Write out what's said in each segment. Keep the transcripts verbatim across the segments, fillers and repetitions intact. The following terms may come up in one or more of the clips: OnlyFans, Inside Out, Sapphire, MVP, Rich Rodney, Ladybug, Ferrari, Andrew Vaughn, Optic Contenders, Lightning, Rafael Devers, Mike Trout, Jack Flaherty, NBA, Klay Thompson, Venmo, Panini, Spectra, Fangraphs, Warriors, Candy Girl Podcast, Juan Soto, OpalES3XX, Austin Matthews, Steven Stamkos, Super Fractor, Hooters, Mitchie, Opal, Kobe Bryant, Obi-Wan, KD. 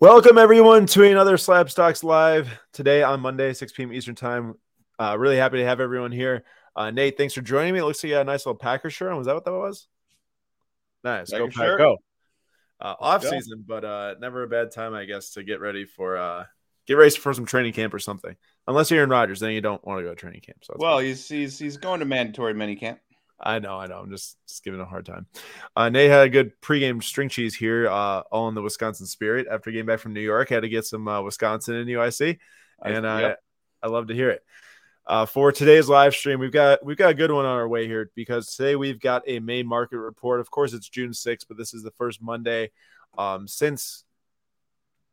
Welcome, everyone, to another Slab Stocks Live today on Monday, six p.m. Eastern Time. Uh, really happy to have everyone here. Uh, Nate, thanks for joining me. It looks like you got a nice little Packers shirt on. Was that what that was? Nice. Packer go, Pack, shirt. go. Uh, off go. season, but uh, never a bad time, I guess, to get ready for uh, get ready for some training camp or something. Unless you're Aaron Rodgers, then you don't want to go to training camp. So well, he's, he's he's going to mandatory minicamp. I know, I know. I'm just, just giving it a hard time. Uh, Nate had a good pregame string cheese here, uh, all in the Wisconsin spirit. After getting back from New York, had to get some uh, Wisconsin in U I C, and I, yep. I I love to hear it. Uh, for today's live stream, we've got we've got a good one on our way here because today we've got a May market report. Of course, it's June sixth, but this is the first Monday um, since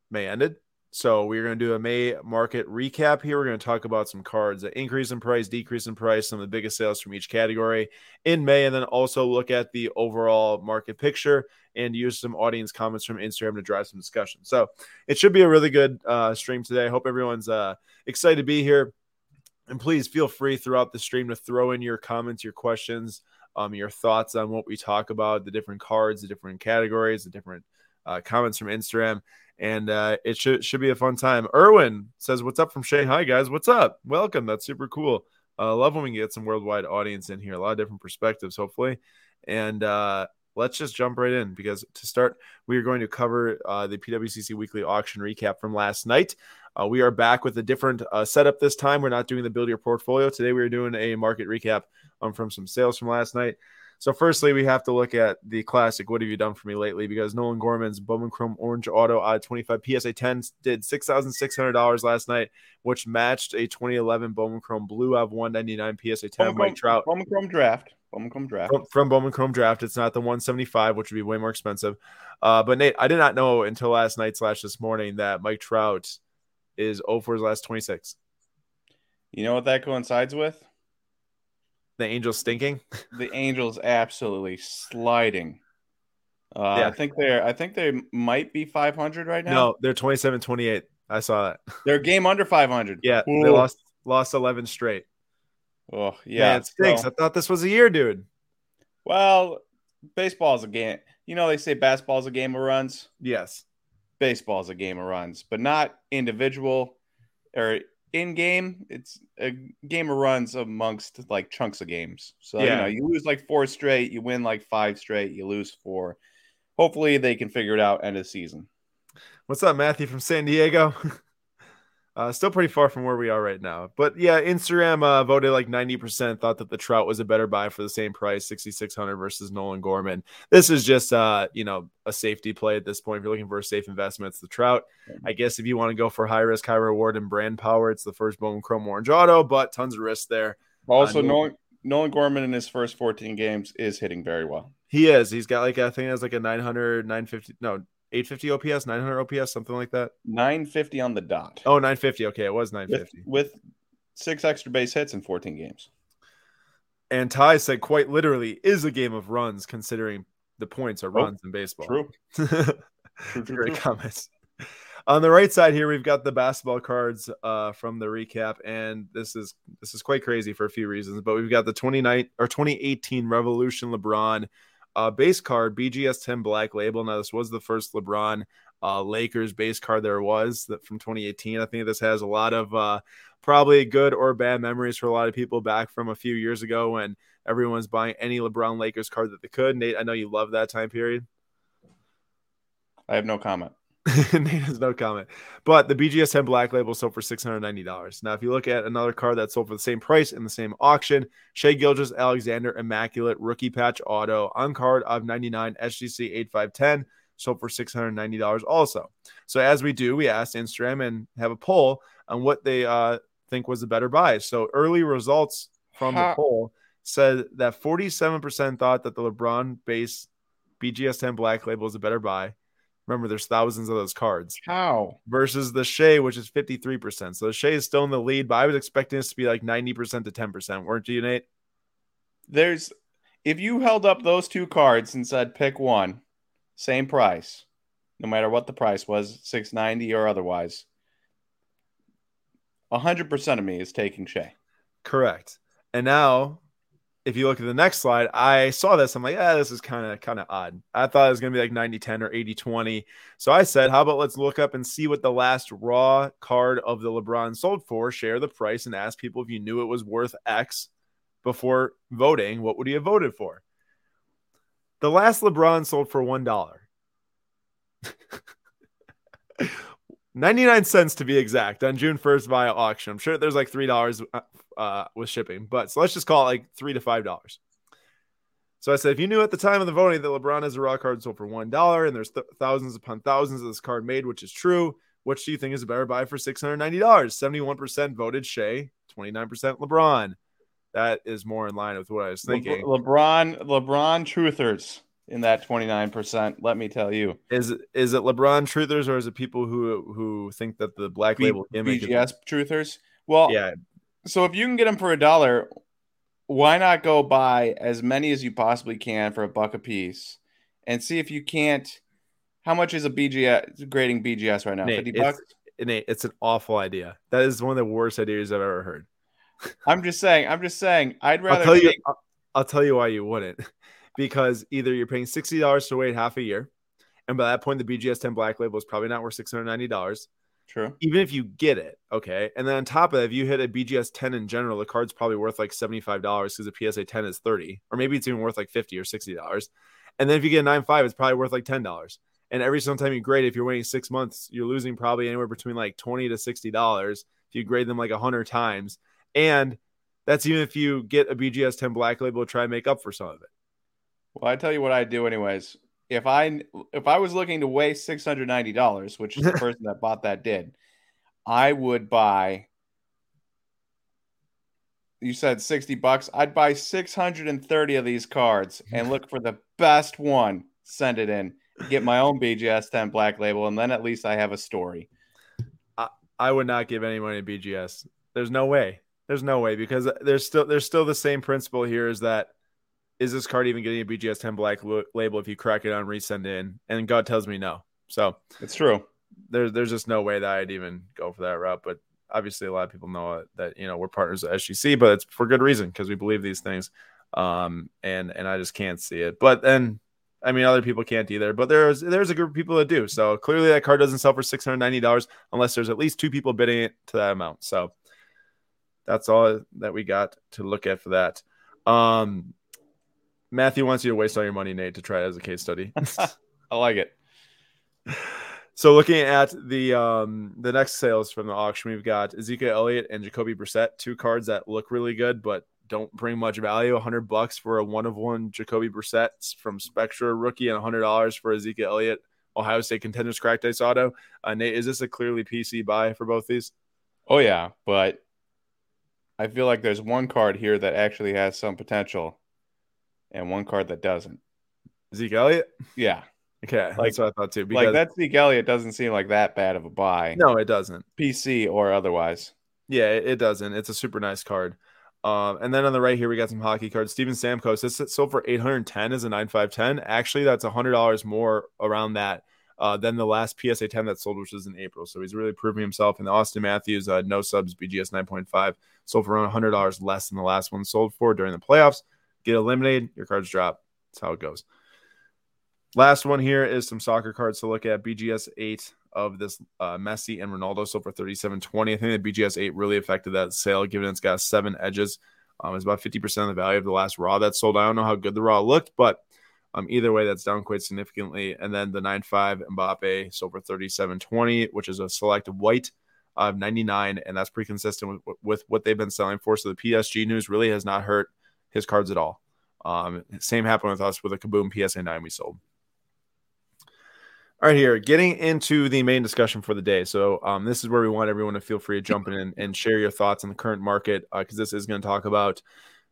May ended. So we're going to do a May market recap here. We're going to talk about some cards that increase in price, decrease in price, some of the biggest sales from each category in May, and then also look at the overall market picture and use some audience comments from Instagram to drive some discussion. So it should be a really good uh, stream today. I hope everyone's uh, excited to be here. And please feel free throughout the stream to throw in your comments, your questions, um, your thoughts on what we talk about, the different cards, the different categories, the different uh, comments from Instagram. And uh, it should should be a fun time. Erwin says, what's up from Shanghai, guys? What's up? Welcome. That's super cool. I uh, love when we get some worldwide audience in here. A lot of different perspectives, hopefully. And uh, let's just jump right in because to start, we are going to cover uh, the P W C C Weekly Auction Recap from last night. Uh, we are back with a different uh, setup this time. We're not doing the Build Your Portfolio. Today, we are doing a market recap um, from some sales from last night. So firstly, we have to look at the classic, what have you done for me lately? Because Nolan Gorman's Bowman Chrome Orange Auto out of twenty-five P S A ten did six thousand six hundred dollars last night, which matched a twenty eleven Bowman Chrome Blue out of one ninety-nine P S A ten Bowman Mike Trout. Bowman Chrome Draft. Bowman Chrome Draft. From, from Bowman Chrome Draft. It's not the one seventy-five, which would be way more expensive. Uh, but Nate, I did not know until last night slash this morning that Mike Trout is zero for his last twenty-six. You know what that coincides with? The Angels stinking. The Angels absolutely sliding. Uh, yeah. I think they're. I think they might be five hundred right now. No, they're twenty-seven twenty-eight. I saw that. They're game under five hundred. Yeah, Ooh. they lost lost eleven straight. Oh yeah, Man, it stinks. So, I thought this was a year, dude. Well, baseball's a game. You know they say basketball's a game of runs. Yes, baseball's a game of runs, but not individual or. In game, it's a game of runs amongst like chunks of games. So yeah. you know, you lose like four straight, you win like five straight, you lose four. Hopefully, they can figure it out end of the season. What's up, Matthew from San Diego? uh, still pretty far from where we are right now, but yeah, Instagram uh, voted like ninety percent thought that the Trout was a better buy for the same price, sixty-six hundred versus Nolan Gorman. This is just uh, you know, a safety play at this point. If you're looking for a safe investment, it's the Trout. I guess if you want to go for high risk, high reward, and brand power, it's the first Bowman Chrome Orange Auto, but tons of risk there. Also, uh, Nolan, Nolan Gorman in his first fourteen games is hitting very well. He is. He's got like, I think that's like a nine hundred, nine fifty, no, eight fifty O P S, nine hundred O P S, something like that. nine fifty on the dot. Oh, nine fifty. Okay, it was nine fifty. With, with six extra base hits in fourteen games. And Ty said quite literally is a game of runs considering the points are runs oh, in baseball. True. true, true Great true. comments. On the right side here, we've got the basketball cards uh, from the recap, and this is this is quite crazy for a few reasons. But we've got the twenty-nine or twenty eighteen Revolution LeBron uh, base card, B G S ten Black Label. Now this was the first LeBron uh, Lakers base card there was that from twenty eighteen. I think this has a lot of uh, probably good or bad memories for a lot of people back from a few years ago when everyone's buying any LeBron Lakers card that they could. Nate, I know you love that time period. I have no comment. Nate has no comment. But the B G S ten Black Label sold for six hundred ninety dollars. Now, if you look at another card that sold for the same price in the same auction, Shai Gilgeous-Alexander Immaculate Rookie Patch Auto on card of ninety-nine S G C eighty-five ten sold for six hundred ninety dollars also. So as we do, we asked Instagram and have a poll on what they uh, think was the better buy. So early results from How- the poll said that forty-seven percent thought that the LeBron base B G S ten Black Label is a better buy. Remember, there's thousands of those cards. How? Versus the Shea, which is fifty-three percent. So the Shea is still in the lead, but I was expecting this to be like ninety percent to ten percent. Weren't you, Nate? There's, if you held up those two cards and said pick one, same price, no matter what the price was, six ninety or otherwise, one hundred percent of me is taking Shea. Correct. And now if you look at the next slide, I saw this. I'm like, yeah, this is kind of kind of odd. I thought it was going to be like ninety ten or eighty twenty. So I said, how about let's look up and see what the last raw card of the LeBron sold for, share the price, and ask people if you knew it was worth X before voting, what would he have voted for? The last LeBron sold for one dollar. ninety-nine cents to be exact on June first via auction. I'm sure there's like three dollars uh, with shipping, but so let's just call it like three to five dollars. So I said, if you knew at the time of the voting that LeBron has a raw card sold for one dollar and there's th- thousands upon thousands of this card made, which is true, which do you think is a better buy for six hundred ninety dollars? seventy-one percent voted Shai, twenty-nine percent LeBron. That is more in line with what I was thinking. Le- LeBron, LeBron truthers. In that twenty-nine percent, let me tell you. Is is it LeBron truthers or is it people who who think that the black B- label image B G S is- truthers? Well, yeah. So if you can get them for a dollar, why not go buy as many as you possibly can for a buck a piece and see if you can't. How much is a B G S grading B G S right now? Nate, fifty bucks? It's, Nate, it's an awful idea. That is one of the worst ideas I've ever heard. I'm just saying, I'm just saying, I'd rather I'll tell you, take- I'll, I'll tell you why you wouldn't. Because either you're paying sixty dollars to wait half a year, and by that point, the B G S ten black label is probably not worth six hundred ninety dollars. True. Even if you get it, okay? And then on top of that, if you hit a B G S ten in general, the card's probably worth like seventy-five dollars because a P S A ten is thirty dollars. Or maybe it's even worth like fifty dollars or sixty dollars. And then if you get a nine point five, it's probably worth like ten dollars. And every single time you grade, if you're waiting six months, you're losing probably anywhere between like twenty dollars to sixty dollars if you grade them like one hundred times. And that's even if you get a B G S ten black label to try and make up for some of it. Well, I tell you what I do anyways. If I if I was looking to waste six hundred ninety dollars, which is the person that bought that did, I would buy, you said sixty bucks. I'd buy six hundred thirty of these cards and look for the best one, send it in, get my own B G S ten black label, and then at least I have a story. I, I would not give any money to B G S. There's no way. There's no way because there's still there's still the same principle here is that is this card even getting a B G S ten black label if you crack it on, resend it in? And God tells me no. So it's true. There's there's just no way that I'd even go for that route. But obviously, a lot of people know that you know we're partners at S G C, but it's for good reason because we believe these things. Um, and and I just can't see it. But then, I mean, other people can't either. But there's there's a group of people that do. So clearly, that card doesn't sell for six hundred ninety dollars unless there's at least two people bidding it to that amount. So that's all that we got to look at for that. Um. Matthew wants you to waste all your money, Nate, to try it as a case study. I like it. So looking at the um, the next sales from the auction, we've got Ezekiel Elliott and Jacoby Brissett, two cards that look really good but don't bring much value. one hundred bucks for a one-of-one Jacoby Brissett from Spectra rookie and one hundred dollars for Ezekiel Elliott, Ohio State Contenders Cracked Ice Auto. Uh, Nate, is this a clearly P C buy for both these? Oh, yeah, but I feel like there's one card here that actually has some potential. And one card that doesn't. Zeke Elliott? Yeah. Okay. Like, that's what I thought too. Because like that Zeke Elliott doesn't seem like that bad of a buy. No, it doesn't. P C or otherwise. Yeah, it, it doesn't. It's a super nice card. Um, and then on the right here, we got some hockey cards. Steven Stamkos. This sold for eight hundred ten as a nine five ten. Actually, that's one hundred dollars more around that uh, than the last P S A ten that sold, which was in April. So he's really proving himself. And the Austin Matthews, uh, no subs, B G S nine point five, sold for around one hundred dollars less than the last one sold for during the playoffs. Get eliminated, your cards drop. That's how it goes. Last one here is some soccer cards to look at. B G S eight of this uh, Messi and Ronaldo sold for thirty-seven twenty. I think the B G S eight really affected that sale, given it's got seven edges. Um, it's about fifty percent of the value of the last raw that sold. I don't know how good the raw looked, but um, either way, that's down quite significantly. And then the nine five Mbappe sold for thirty-seven twenty, which is a select white of ninety-nine, and that's pretty consistent with, with what they've been selling for. So the P S G news really has not hurt his cards at all. Um, same happened with us with a Kaboom P S A nine we sold. All right, here, getting into the main discussion for the day. So um, this is where we want everyone to feel free to jump in and, and share your thoughts on the current market because uh, this is going to talk about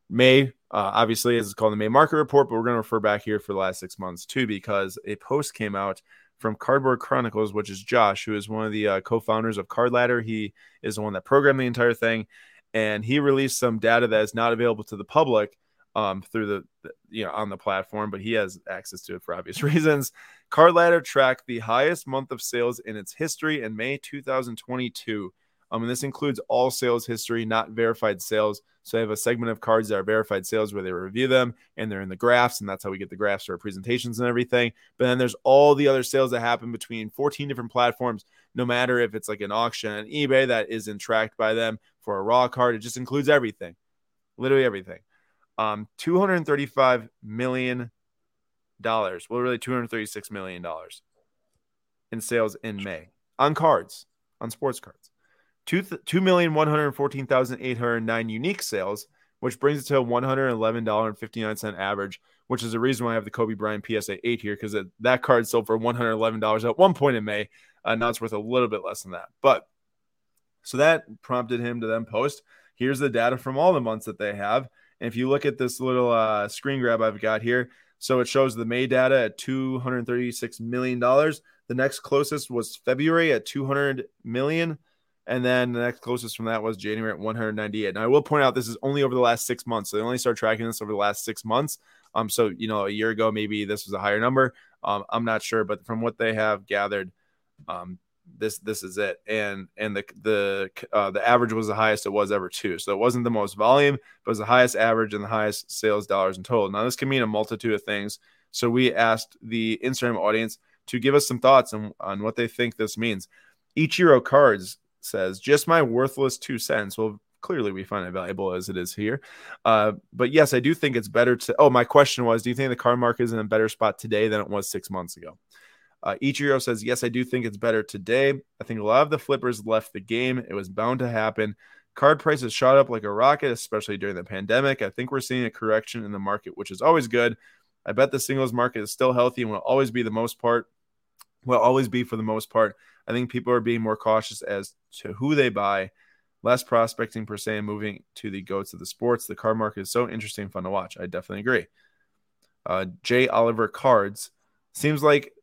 May. Uh, obviously, this is called the May Market Report, but we're going to refer back here for the last six months too because a post came out from Cardboard Chronicles, which is Josh, who is one of the uh, co-founders of Card Ladder. He is the one that programmed the entire thing. And he released some data that is not available to the public um, through the, the, you know, on the platform, but he has access to it for obvious reasons. Card Ladder tracked the highest month of sales in its history in May two thousand twenty-two. Um, and this includes all sales history, not verified sales. So I have a segment of cards that are verified sales where they review them and they're in the graphs, and that's how we get the graphs for our presentations and everything. But then there's all the other sales that happen between fourteen different platforms, no matter if it's like an auction on eBay that isn't tracked by them for a raw card. It just includes everything, literally everything. Um, two hundred thirty-five million dollars. Well, really two hundred thirty-six million dollars in sales in May on cards, on sports cards. two million one hundred fourteen thousand eight hundred nine unique sales, which brings it to a one hundred eleven dollars and fifty-nine cents average, which is the reason why I have the Kobe Bryant P S A eight here, because that card sold for one hundred eleven dollars at one point in May. Uh, now it's worth a little bit less than that. But so that prompted him to then post, here's the data from all the months that they have. And if you look at this little uh, screen grab I've got here, so it shows the May data at two hundred thirty-six million dollars. The next closest was February at two hundred million dollars. And then the next closest from that was January at one hundred ninety-eight. Now, I will point out this is only over the last six months. So they only started tracking this over the last six months. Um, so, you know, a year ago, maybe this was a higher number. Um, I'm not sure. But from what they have gathered, um, this this is it. And and the the uh, the average was the highest it was ever, too. So it wasn't the most volume, but it was the highest average and the highest sales dollars in total. Now, this can mean a multitude of things. So we asked the Instagram audience to give us some thoughts on, on what they think this means. Ichiro Cards says, just my worthless two cents. Well, clearly we find it valuable as it is here. Uh, but yes, I do think it's better to... Oh, my question was, do you think the car market is in a better spot today than it was six months ago? Uh, Ichiro says, yes, I do think it's better today. I think a lot of the flippers left the game. It was bound to happen. Card prices shot up like a rocket, especially during the pandemic. I think we're seeing a correction in the market, which is always good. I bet the singles market is still healthy and will always be the most part. Will always be for the most part. I think people are being more cautious as to who they buy, less prospecting per se, and moving to the goats of the sports. The card market is so interesting and fun to watch. I definitely agree. Uh, J. Oliver Cards. Seems like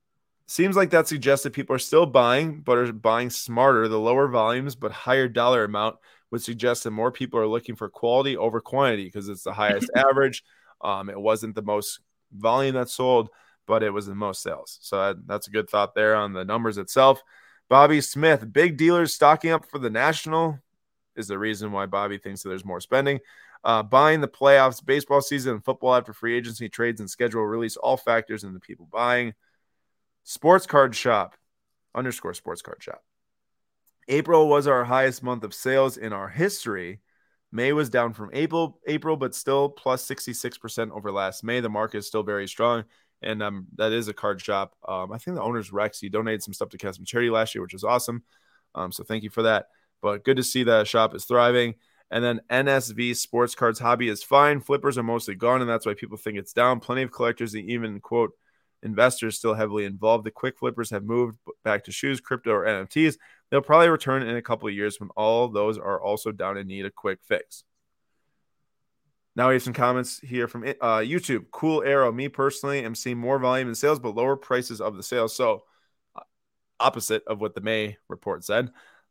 seems like that suggests that people are still buying, but are buying smarter. The lower volumes but higher dollar amount would suggest that more people are looking for quality over quantity because it's the highest average. Um, it wasn't the most volume that sold, but it was the most sales. So that, that's a good thought there on the numbers itself. Bobby Smith, big dealers stocking up for the national is the reason why Bobby thinks that there's more spending. Uh, buying the playoffs, baseball season, and football after free agency trades and schedule release, all factors in the people buying. Sports card shop, underscore sports card shop. April was our highest month of sales in our history. May was down from April, April, but still plus sixty-six percent over last May. The market is still very strong. And um, that is a card shop. Um, I think the owner's Rex. He donated some stuff to Custom Charity last year, which is awesome. Um, so thank you for that. But good to see that a shop is thriving. And then N S V Sports Cards Hobby is fine. Flippers are mostly gone, and that's why people think it's down. Plenty of collectors and even, quote, investors still heavily involved. The quick flippers have moved back to shoes, crypto, or N F Ts. They'll probably return in a couple of years when all those are also down and need a quick fix. Now we have some comments here from uh, YouTube. Cool Arrow. Me personally am seeing more volume in sales, but lower prices of the sales. So uh, opposite of what the May report said,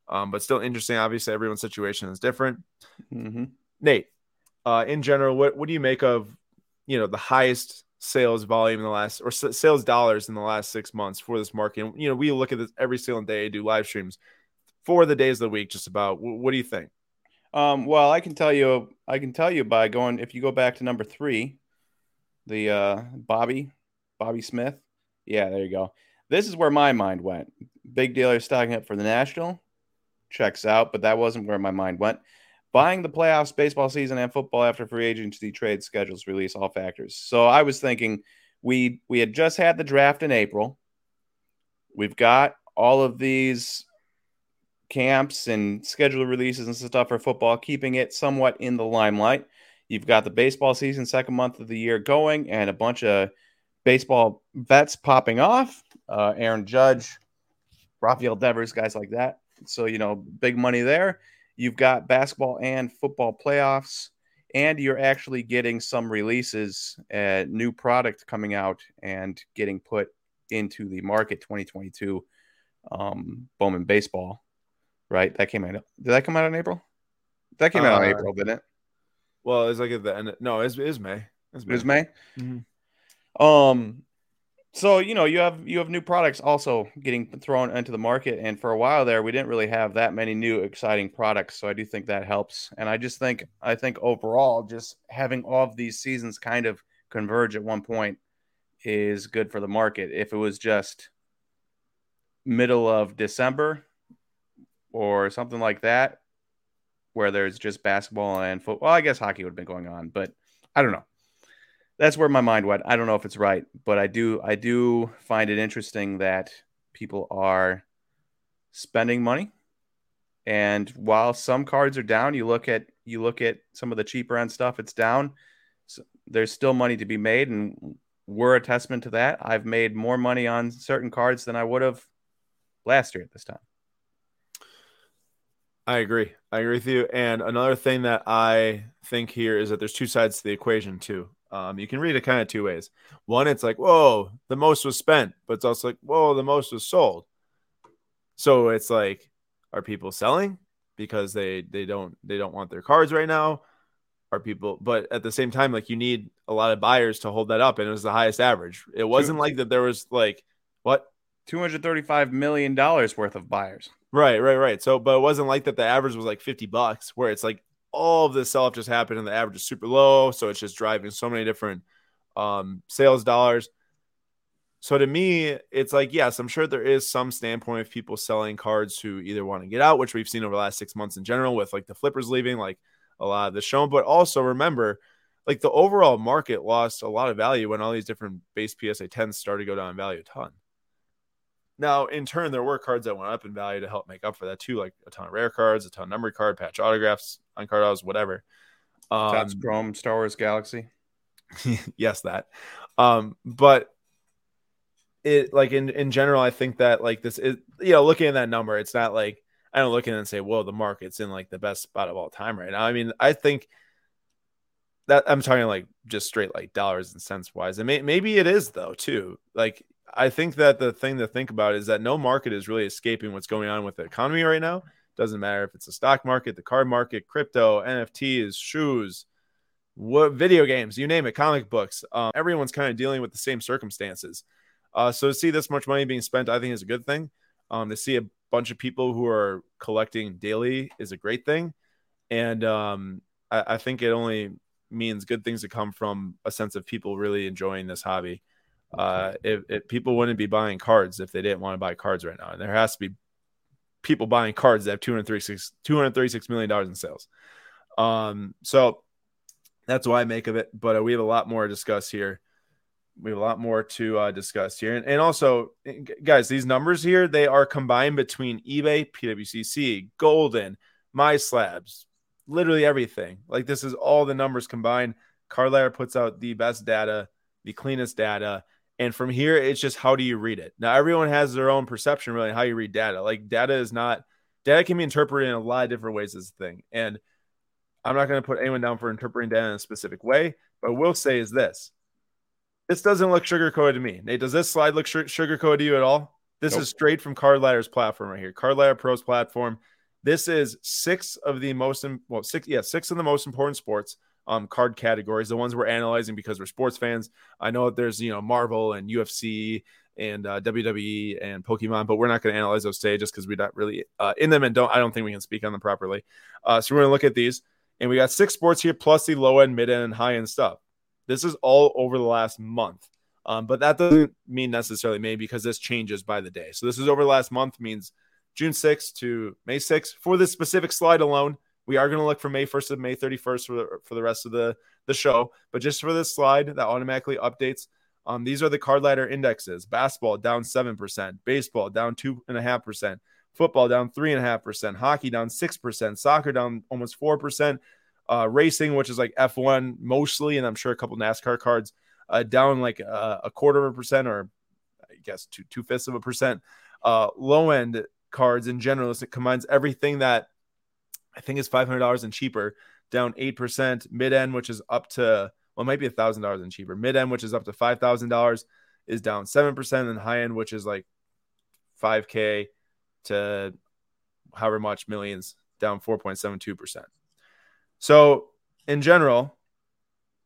um, but still interesting. Obviously, everyone's situation is different. Mm-hmm. Nate, uh, in general, what, what do you make of, you know, the highest sales volume in the last or s- sales dollars in the last six months for this market? And, you know, we look at this every single day, do live streams for the days of the week, just about. W- what do you think? Um, well, I can tell you, I can tell you by going, if you go back to number three, the, uh, Bobby, Bobby Smith. Yeah, there you go. This is where my mind went. Big dealer stocking up for the national checks out, but that wasn't where my mind went. Buying the playoffs, baseball season, and football after free agency trade schedules release, all factors. So I was thinking we, we had just had the draft in April. We've got all of these camps and scheduled releases and stuff for football, keeping it somewhat in the limelight. You've got the baseball season, second month of the year going, and a bunch of baseball vets popping off. Uh, Aaron Judge, Rafael Devers, guys like that. So, you know, big money there. You've got basketball and football playoffs, and you're actually getting some releases, uh, new product coming out and getting put into the market. twenty twenty-two um, Bowman baseball. Right, that came out. Did that come out in April? That came out uh, in April, didn't it? Well, it's like at the end. Of, no, it's it's May. It's May. It was May. Mm-hmm. Um, So, you know, you have you have new products also getting thrown into the market. And for a while there, we didn't really have that many new exciting products. So I do think that helps. And I just think I think overall, just having all of these seasons kind of converge at one point is good for the market. If it was just middle of December or something like that, where there's just basketball and football, well, I guess hockey would have been going on, but I don't know. That's where my mind went. I don't know if it's right, but I do I do find it interesting that people are spending money. And while some cards are down, you look at you look at some of the cheaper end stuff, it's down. So there's still money to be made, and we're a testament to that. I've made more money on certain cards than I would have last year at this time. I agree. I agree with you. And another thing that I think here is that there's two sides to the equation too. Um, you can read it kind of two ways. One, it's like, whoa, the most was spent, but it's also like, whoa, the most was sold. So it's like, are people selling because they they don't they don't want their cards right now? Are people? But at the same time, like, you need a lot of buyers to hold that up, and it was the highest average. It wasn't like that. There was like what two hundred thirty-five million dollars worth of buyers. Right, right, right. So, but it wasn't like that. The average was like fifty bucks, where it's like, all of this sell-off just happened and the average is super low. So it's just driving so many different um, sales dollars. So to me, it's like, yes, I'm sure there is some standpoint of people selling cards who either want to get out, which we've seen over the last six months in general with like the flippers leaving, like a lot of the show. But also remember, like, the overall market lost a lot of value when all these different base P S A tens started to go down in value a ton. Now, in turn, there were cards that went up in value to help make up for that too, like a ton of rare cards, a ton of numbered card, patch autographs, on-card autos, whatever. Um, Tops Chrome, Star Wars Galaxy. Yes, that. Um, but it, like, in, in general, I think that, like, this is, you know, looking at that number, it's not like I don't look at it and say, whoa, the market's in like the best spot of all time right now. I mean, I think that I'm talking like just straight like dollars and cents wise. And may, maybe it is though too. Like, I think that the thing to think about is that no market is really escaping what's going on with the economy right now. Doesn't matter if it's the stock market, the card market, crypto, N F Ts, shoes, what video games, you name it, comic books. Um, everyone's kind of dealing with the same circumstances. Uh, so to see this much money being spent, I think is a good thing. Um, to see a bunch of people who are collecting daily is a great thing. And um, I, I think it only means good things to come from a sense of people really enjoying this hobby. Uh, if, if people wouldn't be buying cards if they didn't want to buy cards right now, and there has to be people buying cards that have two hundred thirty-six million dollars in sales. Um, so that's what I make of it. But uh, we have a lot more to discuss here. We have a lot more to uh, discuss here, and, and also, guys, these numbers here, they are combined between eBay, P W C C, Golden, My Slabs, literally everything. Like, this is all the numbers combined. Card Ladder puts out the best data, the cleanest data. And from here, it's just, how do you read it? Now, everyone has their own perception, really, how you read data. Like, data is not, data can be interpreted in a lot of different ways as a thing. And I'm not going to put anyone down for interpreting data in a specific way, but what I will say is this. This doesn't look sugar-coated to me. Nate, does this slide look sugar-coated to you at all? This nope. is straight from Card Ladder's platform right here. Card Ladder Pro's platform. This is six of the most, well, six, yeah, six of the most important sports. Um, card categories, the ones we're analyzing because we're sports fans. I know that there's, you know, Marvel and U F C and uh, W W E and Pokemon, but we're not going to analyze those today just because we're not really uh, in them and don't. I don't think we can speak on them properly. Uh, so we're going to look at these, and we got six sports here, plus the low end, mid end, and high end stuff. This is all over the last month, um, but that doesn't mean necessarily maybe because this changes by the day. So this is over the last month, means June sixth to May sixth for this specific slide alone. We are going to look for May first to May thirty-first for the, for the rest of the, the show. But just for this slide that automatically updates, um, these are the Card Ladder indexes. Basketball down seven percent. Baseball down two point five percent. Football down three point five percent. Hockey down six percent. Soccer down almost four percent. Uh, racing, which is like F one mostly, and I'm sure a couple NASCAR cards, uh, down like a, a quarter of a percent, or I guess two, two-fifths of a percent. Uh, low-end cards in general, it combines everything that I think it's five hundred dollars and cheaper, down eight percent. Mid-end, which is up to, well, it might be one thousand dollars and cheaper. Mid-end, which is up to five thousand dollars, is down seven percent. And high-end, which is like five K to however much, millions, down four point seven two percent. So, in general,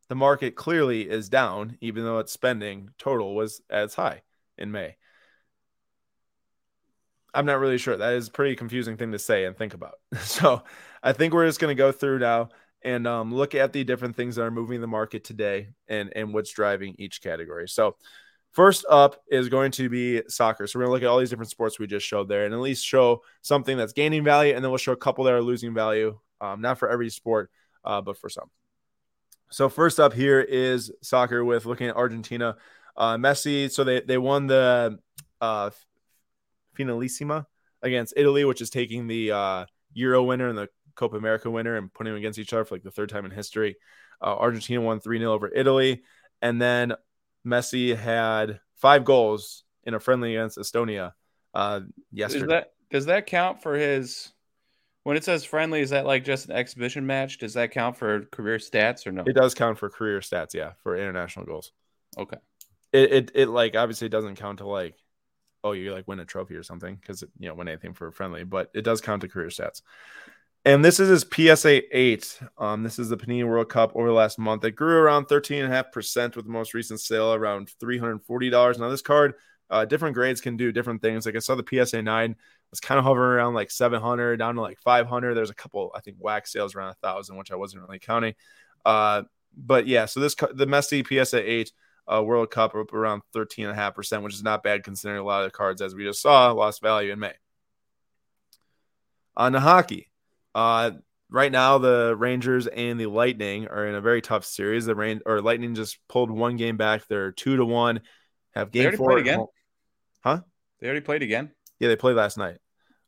the market clearly is down, even though its spending total was as high in May. I'm not really sure. That is a pretty confusing thing to say and think about. So I think we're just going to go through now and um, look at the different things that are moving the market today and, and what's driving each category. So first up is going to be soccer. So we're going to look at all these different sports we just showed there and at least show something that's gaining value, and then we'll show a couple that are losing value, um, not for every sport, uh, but for some. So first up here is soccer with looking at Argentina. Uh, Messi, so they, they won the uh, Finalissima against Italy, which is taking the uh, Euro winner and the Copa America winner and putting them against each other for like the third time in history. Uh, Argentina won three nil over Italy. And then Messi had five goals in a friendly against Estonia uh, yesterday. Does that, does that count for his – when it says friendly, is that like just an exhibition match? Does that count for career stats or no? It does count for career stats, yeah, for international goals. Okay. It, it, it like obviously doesn't count to like, oh, you like win a trophy or something because it, you know, win anything for a friendly, but it does count to career stats. And this is his P S A eight. Um, this is the Panini World Cup over the last month. It grew around thirteen point five percent with the most recent sale around three hundred forty dollars. Now, this card, uh, different grades can do different things. Like I saw the P S A nine was kind of hovering around like seven hundred down to like five hundred. There's a couple, I think, wax sales around one thousand, which I wasn't really counting. Uh, but yeah, so this the Messi P S A eight uh, World Cup up around thirteen point five percent, which is not bad considering a lot of the cards, as we just saw, lost value in May. On the hockey. Uh, right now, the Rangers and the Lightning are in a very tough series. The Rain or Lightning just pulled one game back. They're two to one. Have game they already four played again? Home. Huh? They already played again. Yeah, they played last night,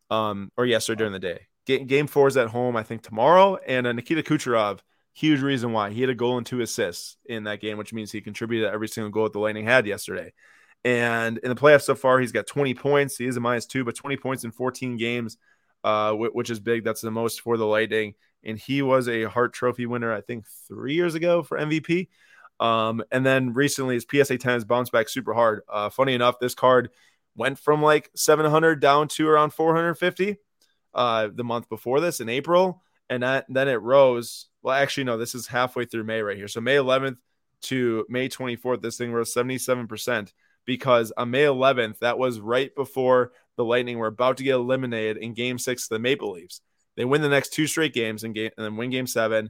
um, or yesterday during the day. Game Game four is at home, I think, tomorrow. And uh, Nikita Kucherov, huge reason why he had a goal and two assists in that game, which means he contributed to every single goal that the Lightning had yesterday. And in the playoffs so far, he's got twenty points. He is a minus two, but twenty points in fourteen games. Uh, which is big. That's the most for the Lightning. And he was a Hart Trophy winner, I think, three years ago for M V P. Um, and then recently his P S A ten has bounced back super hard. Uh, funny enough, this card went from like seven hundred down to around four hundred fifty uh, the month before this in April. And that, then it rose. Well, actually, no, this is halfway through May right here. So May eleventh to May twenty-fourth, this thing rose seventy-seven percent because on May eleventh, that was right before the Lightning were about to get eliminated in game six to the Maple Leafs. They win the next two straight games and, game, and then win game seven,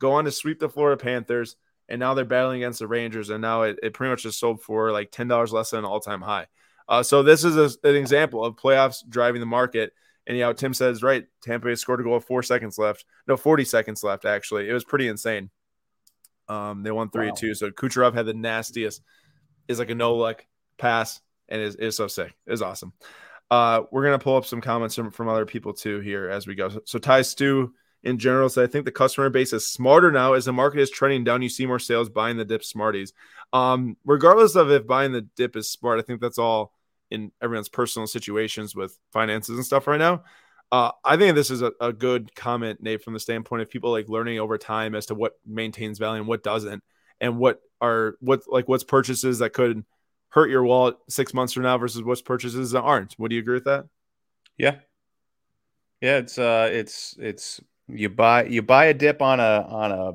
go on to sweep the Florida Panthers, and now they're battling against the Rangers, and now it, it pretty much just sold for like ten dollars less than an all-time high. Uh, so this is a, an example of playoffs driving the market. And, you know, Tim says, right, Tampa Bay scored a goal with four seconds left. No, forty seconds left, actually. It was pretty insane. Um, they won three two. Wow. So Kucherov had the nastiest, is like a no-luck pass, and is is so sick. It was awesome. Uh, we're going to pull up some comments from, from other people too here as we go. So, so Ty Stu in general said, I think the customer base is smarter now as the market is trending down. You see more sales buying the dip smarties. Um, regardless of if buying the dip is smart, I think that's all in everyone's personal situations with finances and stuff right now. Uh, I think this is a, a good comment, Nate, from the standpoint of people like learning over time as to what maintains value and what doesn't, and what are what like what's purchases that could hurt your wallet six months from now versus what's purchases that aren't. Would you agree with that? Yeah. Yeah. It's, uh, it's, it's, you buy, you buy a dip on a, on a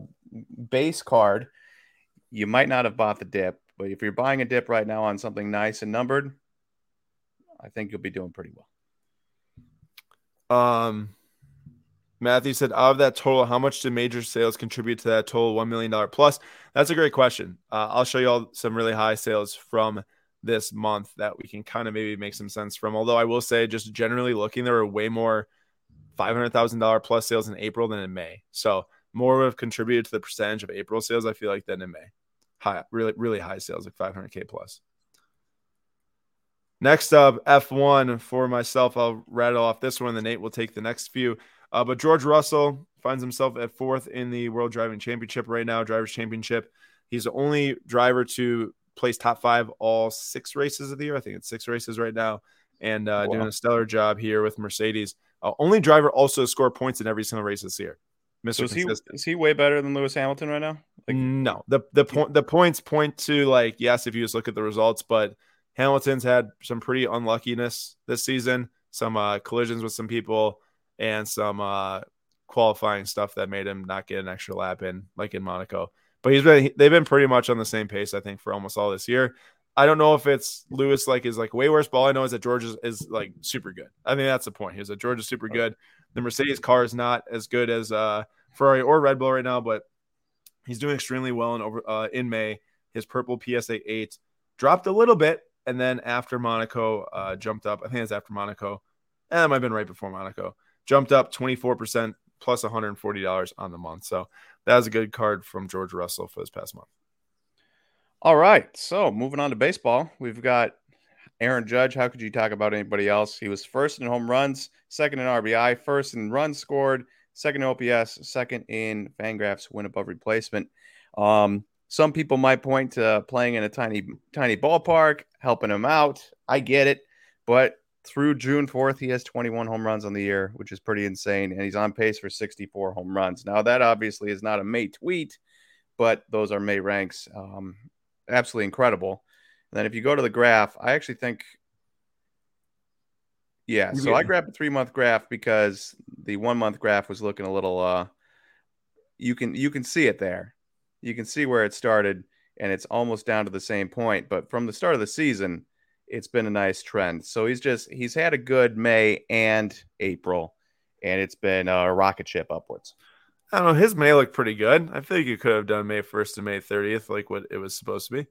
base card. You might not have bought the dip, but if you're buying a dip right now on something nice and numbered, I think you'll be doing pretty well. Um, Matthew said, out of that total, how much do major sales contribute to that total one million dollars plus? That's a great question. Uh, I'll show you all some really high sales from this month that we can kind of maybe make some sense from. Although I will say, just generally looking, there were way more five hundred thousand dollars plus sales in April than in May. So more would have contributed to the percentage of April sales, I feel like, than in May. High, really, really high sales, like five hundred thousand plus. Next up, F one for myself. I'll rattle off this one, then Nate will take the next few. Uh, but George Russell finds himself at fourth in the World Driving Championship right now, Drivers' Championship. He's the only driver to place top five all six races of the year. I think it's six races right now. And uh, wow. doing a stellar job here with Mercedes. Uh, only driver also to score points in every single race this year. Mister So is, he, is he way better than Lewis Hamilton right now? Like, no. The the, po- the points point to, like, yes, if you just look at the results, but Hamilton's had some pretty unluckiness this season, some uh, collisions with some people, and some uh, qualifying stuff that made him not get an extra lap in, like in Monaco. But he's been they've been pretty much on the same pace, I think, for almost all this year. I don't know if it's Lewis like is like way worse, but all I know is that George is, is like super good. I think that's the point. Is that George is super good. The Mercedes car is not as good as uh, Ferrari or Red Bull right now, but he's doing extremely well in over uh, in May. His purple P S A eight dropped a little bit, and then after Monaco uh, jumped up. I think it's after Monaco. Eh, it might have been right before Monaco. Jumped up twenty-four percent plus one hundred forty dollars on the month. So that was a good card from George Russell for this past month. All right, so moving on to baseball, we've got Aaron Judge. How could you talk about anybody else? He was first in home runs, second in R B I, first in runs scored, second in O P S, second in Fangraphs win above replacement. Um, some people might point to playing in a tiny, tiny ballpark, helping him out. I get it, but through June fourth, he has twenty-one home runs on the year, which is pretty insane, and he's on pace for sixty-four home runs. Now, that obviously is not a May tweet, but those are May ranks. Um, absolutely incredible. And then if you go to the graph, I actually think, yeah, so yeah. I grabbed a three-month graph because the one-month graph was looking a little, uh, you can you can see it there. You can see where it started, and it's almost down to the same point. But from the start of the season, it's been a nice trend. So he's just, he's had a good May and April, and it's been a rocket ship upwards. I don't know. His May looked pretty good. I feel like you could have done May first to May thirtieth, like what it was supposed to be.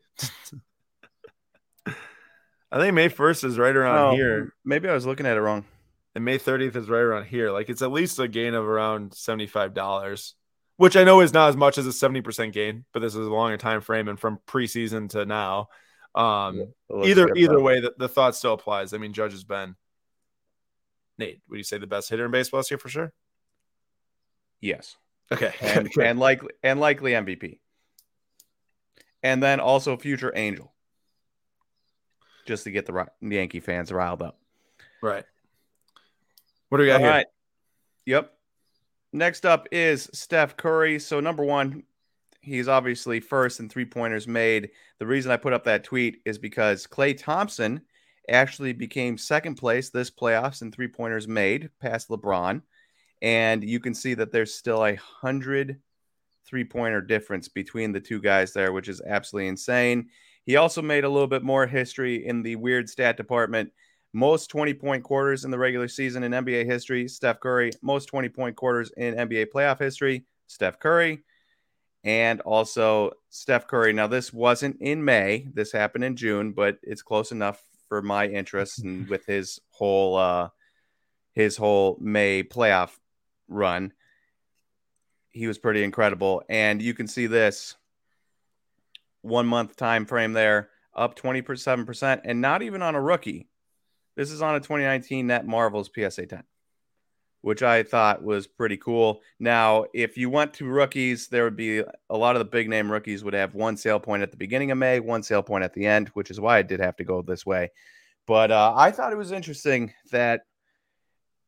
I think May first is right around oh, here. Maybe I was looking at it wrong. And May thirtieth is right around here. Like it's at least a gain of around seventy-five dollars, which I know is not as much as a seventy percent gain, but this is a longer time frame. And from preseason to now, um, yeah, either good, either way, the, the thought still applies. I mean, Judge has been, Nate, would you say the best hitter in baseball this year for sure? Yes. Okay, and, and likely and likely M V P, and then also future Angel, just to get the Yankee fans riled up. Right. What do we got All here? Right. Yep. Next up is Steph Curry. So number one, he's obviously first in three pointers made. The reason I put up that tweet is because Klay Thompson actually became second place this playoffs in three pointers made, past LeBron. And you can see that there's still a hundred three-pointer difference between the two guys there, which is absolutely insane. He also made a little bit more history in the weird stat department. Most twenty-point quarters in the regular season in N B A history, Steph Curry. Most twenty-point quarters in N B A playoff history, Steph Curry. And also Steph Curry. Now, this wasn't in May. This happened in June, but it's close enough for my interests and with his whole uh, his whole May playoff run. He was pretty incredible, and you can see this one month time frame there, up twenty-seven percent, and not even on a rookie. This is on a twenty nineteen Net Marvels P S A ten, which I thought was pretty cool. Now, if you went to rookies, there would be a lot of the big name rookies would have one sale point at the beginning of May, one sale point at the end, which is why I did have to go this way. But uh, I thought it was interesting that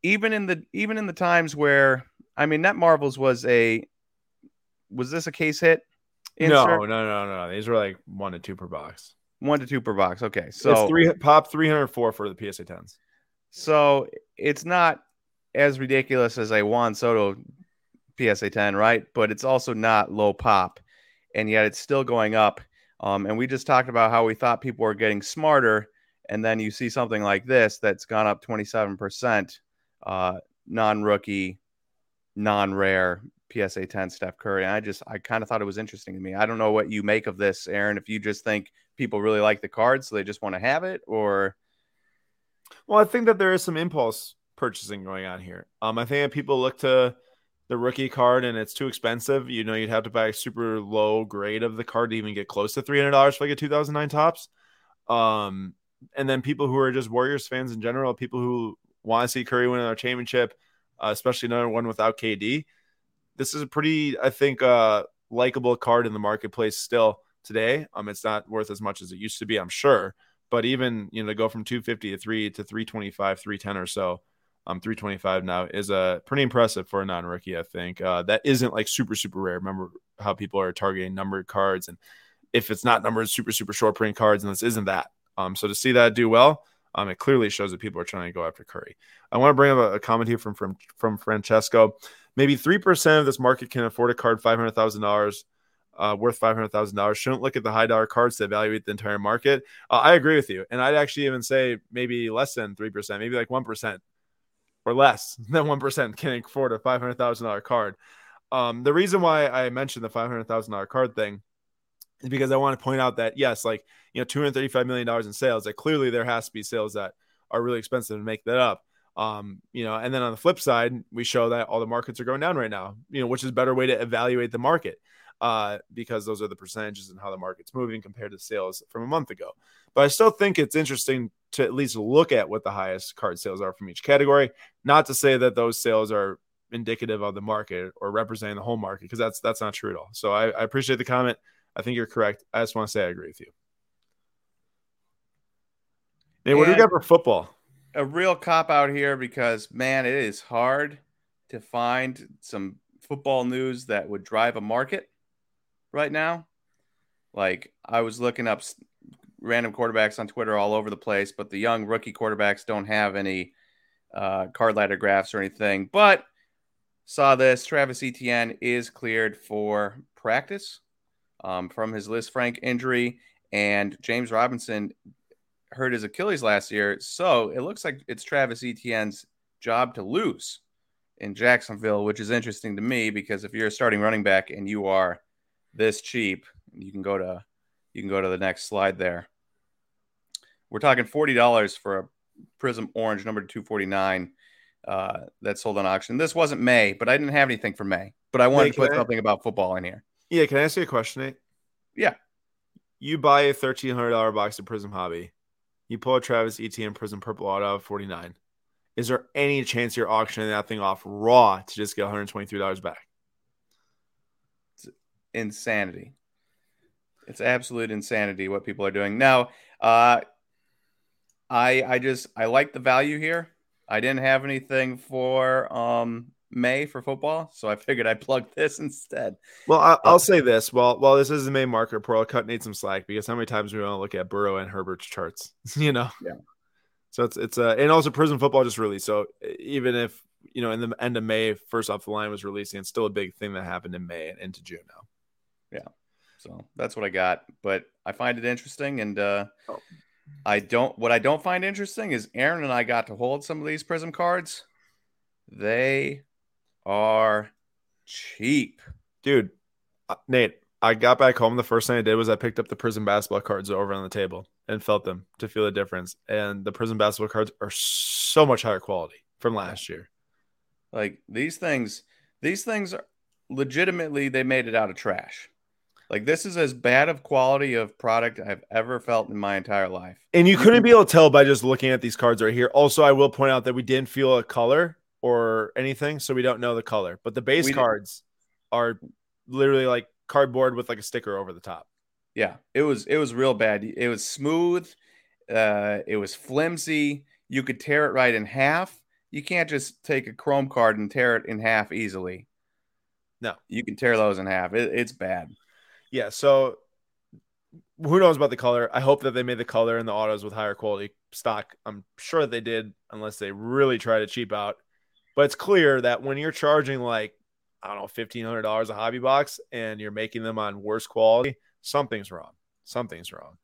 Even in the even in the times where, I mean, Net Marvels was a was this a case hit? Insert? No, no, no, no. These were like one to two per box. One to two per box. Okay, so it's three pop three hundred four for the P S A tens. So it's not as ridiculous as a Juan Soto P S A ten, right? But it's also not low pop, and yet it's still going up. Um, and we just talked about how we thought people were getting smarter, and then you see something like this that's gone up twenty seven percent. Uh, non-rookie, non-rare P S A ten Steph Curry. And I just, I kind of thought it was interesting to me. I don't know what you make of this, Aaron, if you just think people really like the card, so they just want to have it, or. Well, I think that there is some impulse purchasing going on here. Um, I think that people look to the rookie card and it's too expensive. You know, you'd have to buy a super low grade of the card to even get close to three hundred dollars for like a two thousand nine Topps. Um, and then people who are just Warriors fans in general, people who want to see Curry win another championship, uh, especially another one without K D. This is a pretty, I think, uh, likable card in the marketplace still today. Um, it's not worth as much as it used to be, I'm sure. But even, you know, to go from two fifty to three to three twenty-five, three ten or so, um, three twenty-five now is a uh, pretty impressive for a non-rookie, I think. Uh, that isn't like super, super rare. Remember how people are targeting numbered cards, and if it's not numbered, super, super short print cards, and this isn't that. Um, so to see that do well, Um, it clearly shows that people are trying to go after Curry. I want to bring up a, a comment here from, from from Francesco. Maybe three percent of this market can afford a card five hundred thousand dollars uh, worth five hundred thousand dollars. Shouldn't look at the high dollar cards to evaluate the entire market. Uh, I agree with you. And I'd actually even say maybe less than three percent, maybe like one percent or less than one percent can afford a five hundred thousand dollars card. Um, the reason why I mentioned the five hundred thousand dollars card thing is because I want to point out that, yes, like, you know, two hundred thirty-five million dollars in sales, like clearly there has to be sales that are really expensive to make that up. Um, you know, and then on the flip side, we show that all the markets are going down right now, you know, which is a better way to evaluate the market, uh, because those are the percentages and how the market's moving compared to sales from a month ago. But I still think it's interesting to at least look at what the highest card sales are from each category, not to say that those sales are indicative of the market or representing the whole market, because that's, that's not true at all. So I, I appreciate the comment. I think you're correct. I just want to say I agree with you. Nate, what do you got for football? A real cop out here because, man, it is hard to find some football news that would drive a market right now. Like, I was looking up random quarterbacks on Twitter all over the place, but the young rookie quarterbacks don't have any uh, card ladder graphs or anything. But saw this. Travis Etienne is cleared for practice um, from his Liz Frank injury, and James Robinson hurt his Achilles last year, so it looks like it's Travis Etienne's job to lose in Jacksonville, which is interesting to me because if you're a starting running back and you are this cheap, you can go to you can go to the next slide there. We're talking forty dollars for a Prism Orange number two forty-nine uh, that's sold on auction. This wasn't May, but I didn't have anything for May, but I wanted hey, to put I... something about football in here. Yeah, can I ask you a question, Nate? Yeah. You buy a thirteen hundred dollars box of Prism Hobby. You pull a Travis Etienne Prism Purple Auto of forty-nine. Is there any chance you're auctioning that thing off raw to just get one hundred twenty-three dollars back? It's insanity. It's absolute insanity what people are doing. Now, uh, I I just I like the value here. I didn't have anything for um, May for football, so I figured I'd plug this instead. Well, I, I'll say this. While, while this is the May market report, I'll cut Nate some slack because how many times do we want to look at Burrow and Herbert's charts? you know? Yeah. So it's, it's uh, and also Prism Football just released. So even if, you know, in the end of May, first off the line was releasing, it's still a big thing that happened in May and into June now. Yeah. So that's what I got. But I find it interesting. And uh, oh. I don't, what I don't find interesting is Aaron and I got to hold some of these Prism cards. They are cheap, dude. Nate, I got back home. The first thing I did was I picked up the Prism basketball cards over on the table and felt them to feel the difference. And the Prism basketball cards are so much higher quality from last year. Like these things, these things are legitimately, they made it out of trash. Like this is as bad of quality of product I've ever felt in my entire life. And you couldn't be able to tell by just looking at these cards right here. Also, I will point out that we didn't feel a color or anything, so we don't know the color, but the base we cards did. Are literally like cardboard with like a sticker over the top. Yeah, it was it was real bad. It was smooth, uh it was flimsy. You could tear it right in half. You can't just take a chrome card and tear it in half easily. No, you can tear those in half. It, it's bad. Yeah, so who knows about the color? I hope that they made the color and the autos with higher quality stock. I'm sure that they did, unless they really try to cheap out. But it's clear that when you're charging like, I don't know, fifteen hundred dollars a hobby box and you're making them on worse quality, something's wrong. Something's wrong.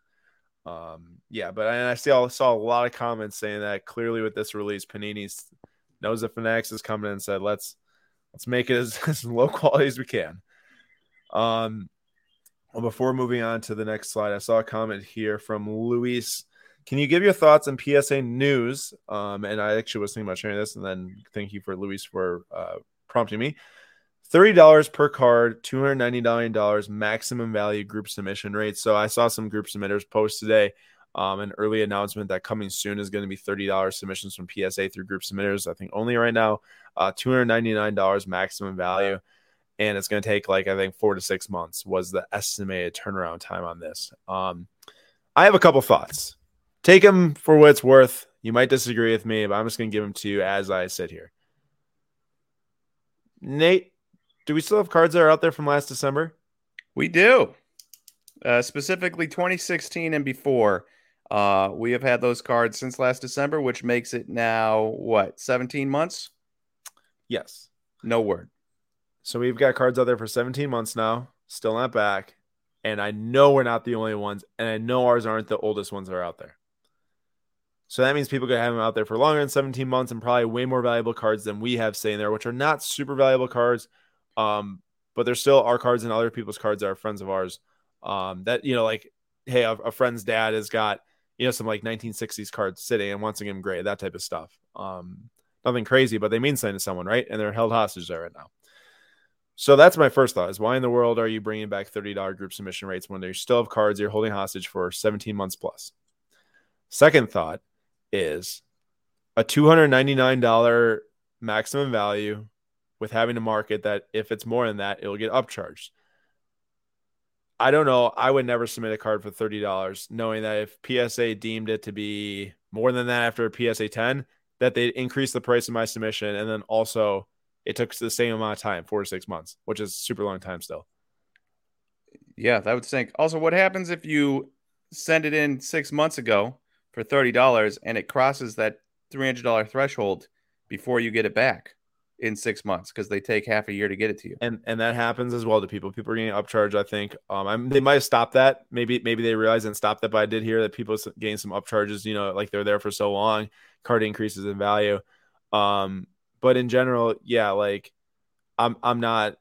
Um, yeah, but I, I saw, saw a lot of comments saying that clearly with this release, Panini's knows the Fanatics is coming in and said, let's let's make it as, as low quality as we can. Um, well, before moving on to the next slide, I saw a comment here from Luis. Can you give your thoughts on P S A news? Um, and I actually was thinking about sharing this, and then thank you for Luis for uh, prompting me. thirty dollars per card, two hundred ninety-nine dollars maximum value group submission rate. So I saw some group submitters post today um, an early announcement that coming soon is going to be thirty dollars submissions from P S A through group submitters. I think only right now, uh, two hundred ninety-nine dollars maximum value. And it's going to take like, I think four to six months was the estimated turnaround time on this. Um, I have a couple thoughts. Take them for what it's worth. You might disagree with me, but I'm just going to give them to you as I sit here. Nate, do we still have cards that are out there from last December? We do. Uh, specifically twenty sixteen and before. Uh, we have had those cards since last December, which makes it now, what, seventeen months? Yes. No word. So we've got cards out there for seventeen months now. still not back. And I know we're not the only ones, and I know ours aren't the oldest ones that are out there. So that means people could have them out there for longer than seventeen months and probably way more valuable cards than we have sitting there, which are not super valuable cards, um, but they're still our cards and other people's cards that are friends of ours. Um, that, you know, like, hey, a, a friend's dad has got, you know, some like nineteen sixties cards sitting and wants to give them graded, that type of stuff. Um, nothing crazy, but they mean something to someone, right? And they're held hostage there right now. So that's my first thought, is why in the world are you bringing back thirty dollars group submission rates when you still have cards you're holding hostage for seventeen months plus? Second thought is a two hundred ninety-nine dollars maximum value with having to market that if it's more than that, it'll get upcharged. I don't know. I would never submit a card for thirty dollars, knowing that if P S A deemed it to be more than that after P S A ten, that they'd increase the price of my submission, and then also it took the same amount of time, four to six months, which is a super long time still. Yeah, that would stink. Also, what happens if you send it in six months ago for thirty dollars and it crosses that three hundred dollars threshold before you get it back in six months because they take half a year to get it to you? And and that happens as well to people. People are getting upcharged, I think. Um, I'm, they might have stopped that. Maybe maybe they realized and stopped that, but I did hear that people getting some upcharges, you know, like they're there for so long, card increases in value. Um But in general, yeah, like I'm, I'm not.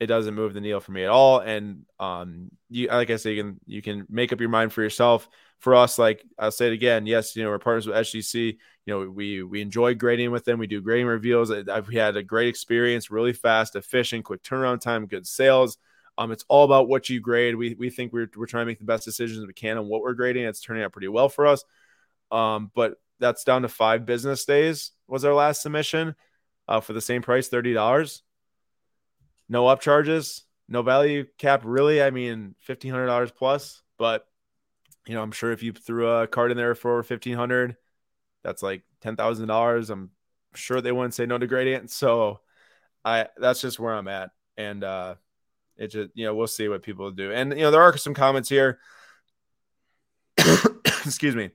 It doesn't move the needle for me at all. And um, you, like I said, you can you can make up your mind for yourself. For us, like I'll say it again, yes, you know, we're partners with S G C. You know, we we enjoy grading with them. We do grading reveals. I've had a great experience, really fast, efficient, quick turnaround time, good sales. Um, it's all about what you grade. We we think we're we're trying to make the best decisions we can on what we're grading. It's turning out pretty well for us. Um, but that's down to five business days was our last submission. Uh, for the same price, thirty dollars, no upcharges, no value cap, really. I mean, fifteen hundred dollars plus, but you know, I'm sure if you threw a card in there for over fifteen hundred, that's like ten thousand dollars. I'm sure they wouldn't say no to gradient. So I, that's just where I'm at. And uh, it just, you know, we'll see what people do. And, you know, there are some comments here. Excuse me.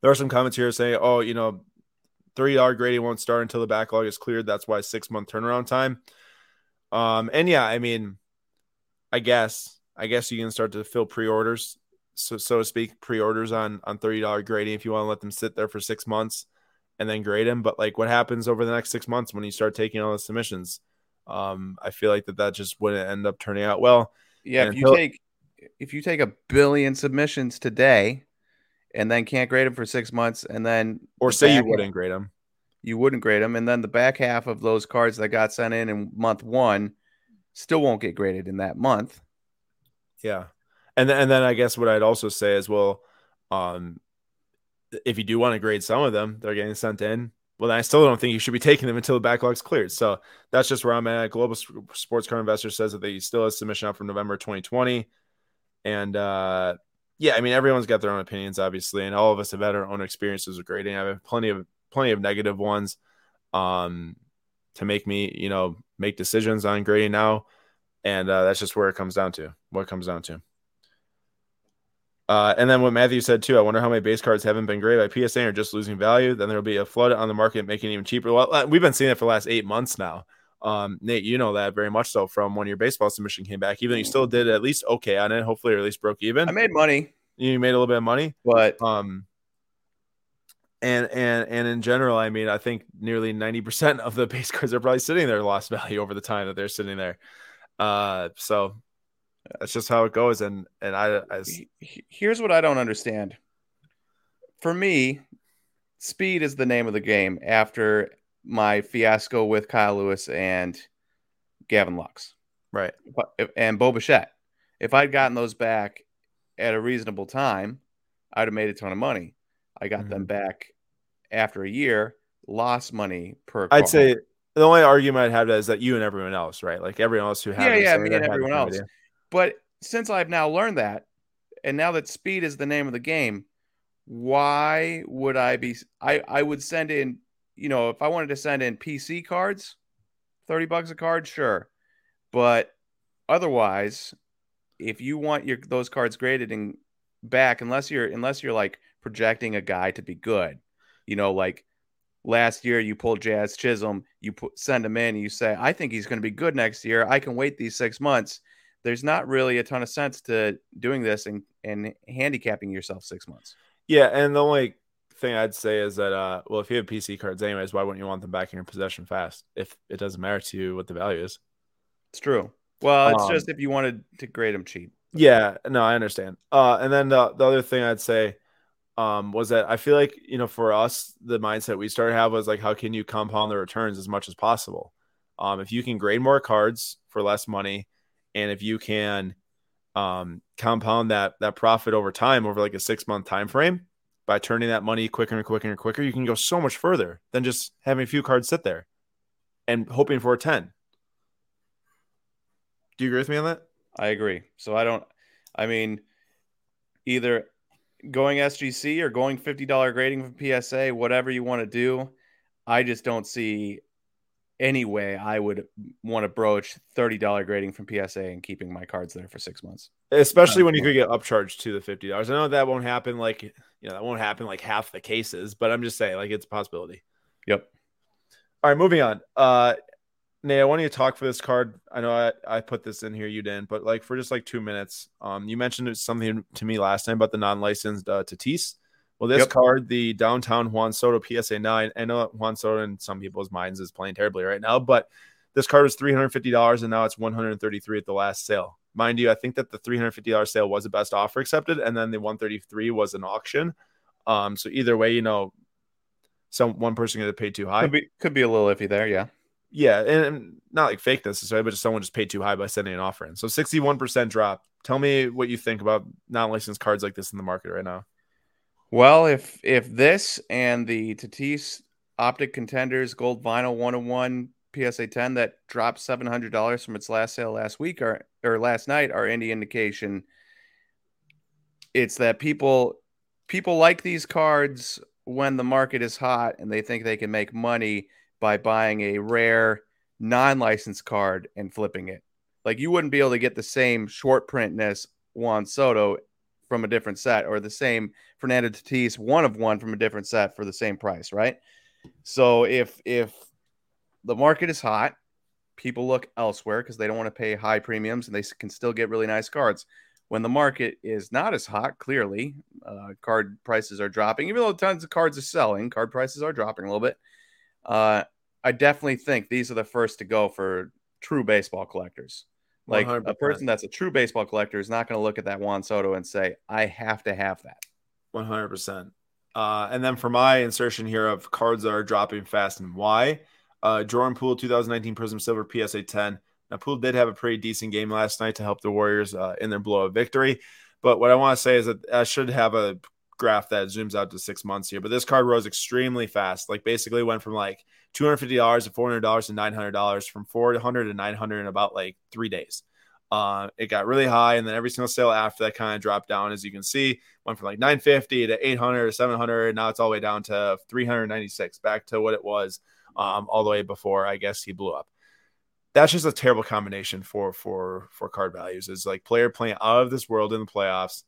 There are some comments here saying, oh, you know, three dollars grading won't start until the backlog is cleared. That's why six-month turnaround time. Um, and, yeah, I mean, I guess I guess you can start to fill pre-orders, so so to speak, pre-orders on, on thirty dollars grading if you want to let them sit there for six months and then grade them. But, like, what happens over the next six months when you start taking all the submissions? Um, I feel like that that just wouldn't end up turning out well. Yeah, if you until- take if you take a billion submissions today – and then can't grade them for six months, and then or say you wouldn't grade them, you wouldn't grade them, and then the back half of those cards that got sent in in month one still won't get graded in that month. Yeah, and th- and then I guess what I'd also say is, well, um, if you do want to grade some of them, they're getting sent in. Well, then I still don't think you should be taking them until the backlog's cleared. So that's just where I'm at. Global Sports Card Investor says that they still have submission out from November twenty twenty, and uh. Yeah, I mean, everyone's got their own opinions, obviously, and all of us have had our own experiences with grading. I've had plenty of plenty of negative ones um, to make me, you know, make decisions on grading now, and uh, that's just where it comes down to, what it comes down to. Uh, and then what Matthew said, too, I wonder how many base cards haven't been graded by P S A or just losing value. Then there will be a flood on the market, making it even cheaper. Well, we've been seeing it for the last eight months now. Um, Nate, you know that very much so from when your baseball submission came back, even though you still did at least okay on it, hopefully, or at least broke even. I made money. You made a little bit of money, but, um, and, and, and in general, I mean, I think nearly ninety percent of the base cards are probably sitting there lost value over the time that they're sitting there. Uh, so that's just how it goes. And, and I, I here's what I don't understand. For me, speed is the name of the game after my fiasco with Kyle Lewis and Gavin Lux, right? And Bo Bichette. If I'd gotten those back at a reasonable time, I'd have made a ton of money. I got mm-hmm. them back after a year, lost money per card. I'd say the only argument I'd have that is that you and everyone else, right? Like everyone else who had yeah, yeah, me and everyone else. Idea. But since I've now learned that, and now that speed is the name of the game, why would I be? I I would send in. You know, if I wanted to send in P C cards, thirty bucks a card, sure. But otherwise, if you want your those cards graded and back, unless you're unless you're like projecting a guy to be good, you know, like last year you pulled Jazz Chisholm, you put, send him in, and you say, I think he's going to be good next year. I can wait these six months. there's not really a ton of sense to doing this and, and handicapping yourself six months. Yeah, and the only thing I'd say is that, uh, well, if you have P C cards anyways, why wouldn't you want them back in your possession fast if it doesn't matter to you what the value is? It's true. Well, it's um, just if you wanted to grade them cheap. Yeah, no, I understand. Uh, and then the, the other thing I'd say um, was that I feel like, you know, for us, the mindset we started to have was like, how can you compound the returns as much as possible? Um, if you can grade more cards for less money, and if you can um, compound that that profit over time, over like a six month time frame, by turning that money quicker and quicker and quicker, you can go so much further than just having a few cards sit there and hoping for a ten. Do you agree with me on that? I agree. So I don't, I mean, either going S G C or going fifty dollars grading from P S A, whatever you want to do, I just don't see any way I would want to broach thirty dollars grading from P S A and keeping my cards there for six months. Especially when you could get upcharged to the fifty dollars. I know that won't happen like, you know, that won't happen like half the cases, but I'm just saying like it's a possibility. Yep. All right, moving on. Uh, Nate, I want you to talk for this card. I know I, I put this in here, you didn't, but like for just like two minutes, um, you mentioned something to me last time about the non-licensed uh, Tatis. Well, this yep. card, the downtown Juan Soto P S A nine, I know Juan Soto in some people's minds is playing terribly right now, but this card was three hundred fifty dollars and now it's one hundred thirty-three dollars at the last sale. Mind you, I think that the three hundred fifty dollars sale was the best offer accepted, and then the one hundred thirty-three dollars was an auction. Um, so either way, you know, some one person could have paid too high. Could be, could be a little iffy there, yeah. Yeah, and not like fake necessarily, but just someone just paid too high by sending an offer in. So sixty-one percent drop. Tell me what you think about non-licensed cards like this in the market right now. Well, if if this and the Tatis Optic Contenders Gold Vinyl one oh one P S A ten that dropped seven hundred dollars from its last sale last week or, or last night are any indication, it's that people people like these cards when the market is hot and they think they can make money by buying a rare non-licensed card and flipping it. Like you wouldn't be able to get the same short printness Juan Soto from a different set or the same Fernando Tatis one of one from a different set for the same price, right? So if if the market is hot, people look elsewhere because they don't want to pay high premiums and they can still get really nice cards. When the market is not as hot, clearly, uh, card prices are dropping. Even though tons of cards are selling, card prices are dropping a little bit. Uh, I definitely think these are the first to go for true baseball collectors. Like one hundred percent. A person that's a true baseball collector is not going to look at that Juan Soto and say, I have to have that. one hundred percent. Uh, and then for my insertion here of cards that are dropping fast and why, uh, Jordan Poole, two thousand nineteen Prism Silver P S A ten. Now Poole did have a pretty decent game last night to help the Warriors uh, in their blowout victory. But what I want to say is that I should have a graph that zooms out to six months here, but this card rose extremely fast. Like basically went from like two hundred fifty dollars to four hundred dollars to nine hundred dollars, from four hundred dollars to nine hundred dollars in about like three days. Uh, it got really high, and then every single sale after that kind of dropped down, as you can see. Went from like nine hundred fifty dollars to eight hundred dollars to seven hundred dollars, and now it's all the way down to three hundred ninety-six dollars, back to what it was um, all the way before I guess he blew up. That's just a terrible combination for for for card values. It's like player playing out of this world in the playoffs,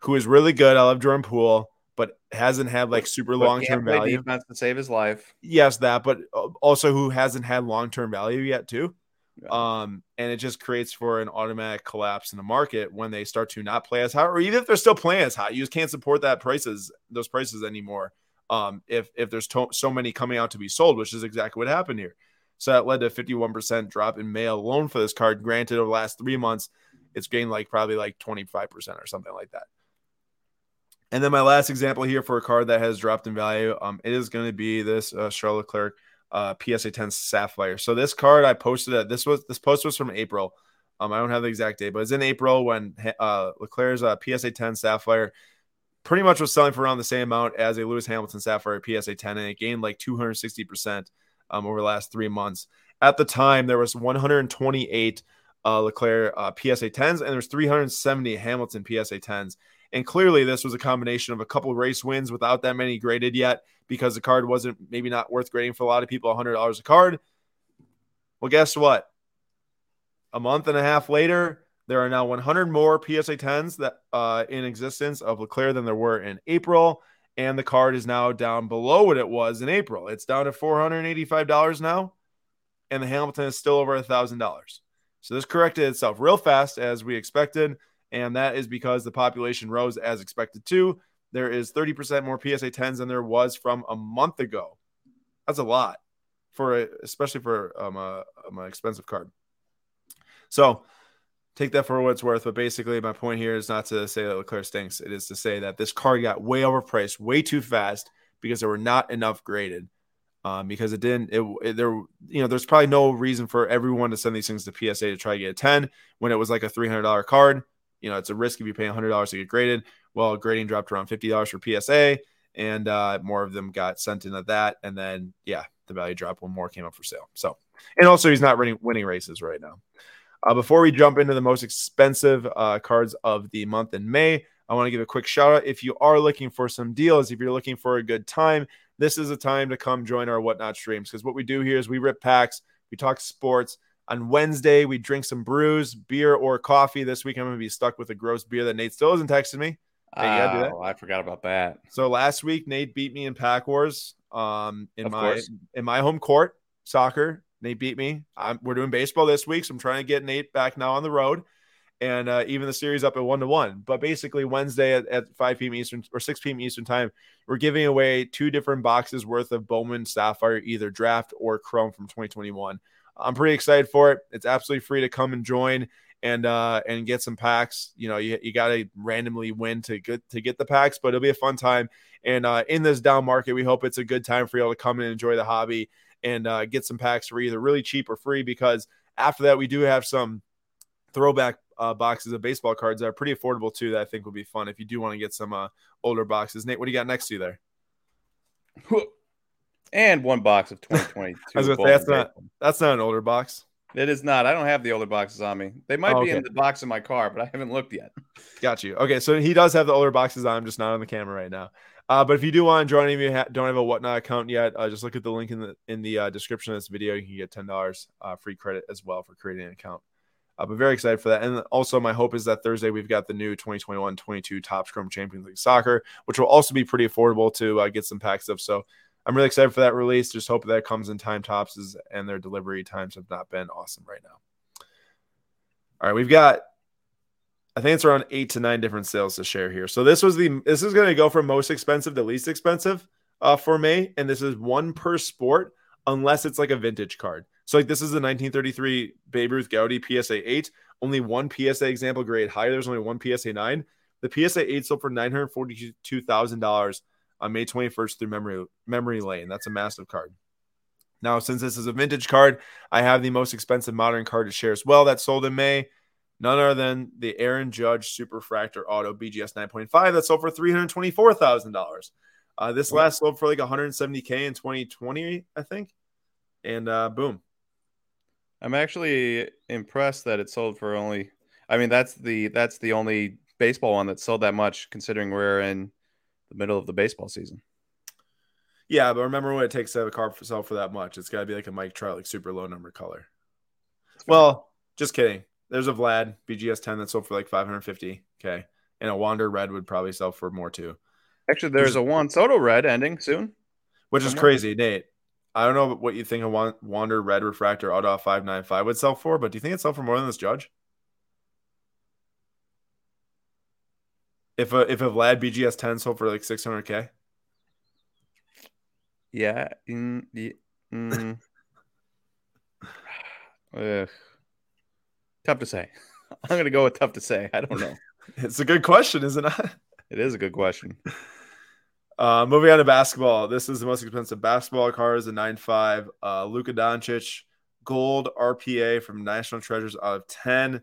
who is really good. I love Jordan Poole, but hasn't had like super long-term value. Defense to save his life. Yes, that, but also who hasn't had long-term value yet too. Yeah. Um, and it just creates for an automatic collapse in the market when they start to not play as hot, or even if they're still playing as hot, you just can't support that prices, those prices anymore. Um, if, if there's to- so many coming out to be sold, which is exactly what happened here. So that led to a fifty-one percent drop in May alone for this card. Granted, over the last three months, it's gained like probably like twenty-five percent or something like that. And then my last example here for a card that has dropped in value, um, it is going to be this uh, Charles Leclerc uh, P S A ten Sapphire. So this card I posted at this was this post was from April. Um, I don't have the exact date, but it's in April when uh, Leclerc's uh, P S A ten Sapphire pretty much was selling for around the same amount as a Lewis Hamilton Sapphire P S A ten, and it gained like two hundred sixty percent um, over the last three months. At the time, there was one hundred twenty-eight uh, Leclerc uh, P S A tens, and there's three hundred seventy Hamilton P S A tens. And clearly this was a combination of a couple of race wins without that many graded yet, because the card wasn't maybe not worth grading for a lot of people, one hundred dollars a card. Well, guess what? A month and a half later, there are now one hundred more P S A tens that uh, in existence of Leclerc than there were in April. And the card is now down below what it was in April. It's down to four hundred eighty-five dollars now. And the Hamilton is still over one thousand dollars. So this corrected itself real fast as we expected, and that is because the population rose as expected too. There is thirty percent more P S A tens than there was from a month ago. That's a lot, for a, especially for um, a, um, an expensive card. So take that for what it's worth, but basically my point here is not to say that Leclerc stinks. It is to say that this card got way overpriced, way too fast, because there were not enough graded. Um, because it didn't, it, it there, you know, there's probably no reason for everyone to send these things to P S A to try to get a ten when it was like a three hundred dollars card. You know, it's a risk if you pay one hundred dollars to get graded. Well, grading dropped around fifty dollars for P S A, and uh, more of them got sent into that. And then, yeah, the value dropped when more came up for sale. So, and also he's not winning, winning races right now. Uh, before we jump into the most expensive uh, cards of the month in May, I want to give a quick shout out. If you are looking for some deals, if you're looking for a good time, this is a time to come join our Whatnot streams, because what we do here is we rip packs, we talk sports. On Wednesday, we drink some brews, beer, or coffee. This week, I'm going to be stuck with a gross beer that Nate still hasn't texted me. Hey, you gotta do that. Oh, I forgot about that. So last week, Nate beat me in Pack Wars um, in, my, in my home court, soccer. Nate beat me. I'm, we're doing baseball this week, so I'm trying to get Nate back now on the road. And uh, even the series up at one to one. But basically Wednesday at, at five p.m. Eastern or six p.m. Eastern time, we're giving away two different boxes worth of Bowman Sapphire, either draft or Chrome from twenty twenty-one. I'm pretty excited for it. It's absolutely free to come and join and uh, and get some packs. You know, you, you got to randomly win to get to get the packs, but it'll be a fun time. And uh, in this down market, we hope it's a good time for y'all to come and enjoy the hobby and uh, get some packs for either really cheap or free, because after that, we do have some throwback Uh, boxes of baseball cards that are pretty affordable too that I think will be fun if you do want to get some uh, older boxes. Nate, what do you got next to you there? And one box of twenty twenty-two. I was gonna say, that's not that's not an older box. It is not. I don't have the older boxes on me. They might oh, be okay. in the box in my car, but I haven't looked yet. Got you. Okay, so he does have the older boxes on. I'm just not on the camera right now. Uh, but if you do want to join, if you ha- don't have a Whatnot account yet, uh, just look at the link in the in the uh, description of this video. You can get ten dollars uh, free credit as well for creating an account. Uh, but very excited for that. And also my hope is that Thursday we've got the new twenty twenty-one twenty-two Topps Chrome Champions League Soccer, which will also be pretty affordable to uh, get some packs of. So I'm really excited for that release. Just hope that it comes in time. Topps and their delivery times have not been awesome right now. All right, we've got, I think it's around eight to nine different sales to share here. So this was the this is going to go from most expensive to least expensive uh, for May, and this is one per sport unless it's like a vintage card. So like this is the nineteen thirty-three Babe Ruth Gaudy P S A eight. Only one P S A example grade higher. There's only one P S A nine. The P S A eight sold for nine hundred forty-two thousand dollars on May twenty-first through memory, memory lane. That's a massive card. Now, since this is a vintage card, I have the most expensive modern card to share as well that sold in May. None other than the Aaron Judge Super Fractor Auto B G S nine point five that sold for three hundred twenty-four thousand dollars. Uh, this last sold for like one hundred seventy thousand in twenty twenty, I think. And uh, boom. I'm actually impressed that it sold for only, I mean, that's the that's the only baseball one that sold that much, considering we're in the middle of the baseball season. Yeah, but remember what it takes to have a car for sell for that much. It's got to be like a Mike Trout, like super low number color. Well, just kidding. There's a Vlad B G S ten that sold for like five hundred fifty thousand, and a Wander Red would probably sell for more too. Actually, there's a Juan Soto Red ending soon, which is crazy, Nate. I don't know what you think a Wander Red Refractor Auto five ninety-five would sell for, but do you think it sold for more than this Judge? If a if a Vlad B G S ten sold for like six hundred thousand? Yeah. Mm, yeah mm. uh, tough to say. I'm going to go with tough to say. I don't know. It's a good question, is it not? It is a good question. Uh, moving on to basketball. This is the most expensive basketball card, is a nine point five. Uh, Luka Doncic, gold R P A from National Treasures out of ten.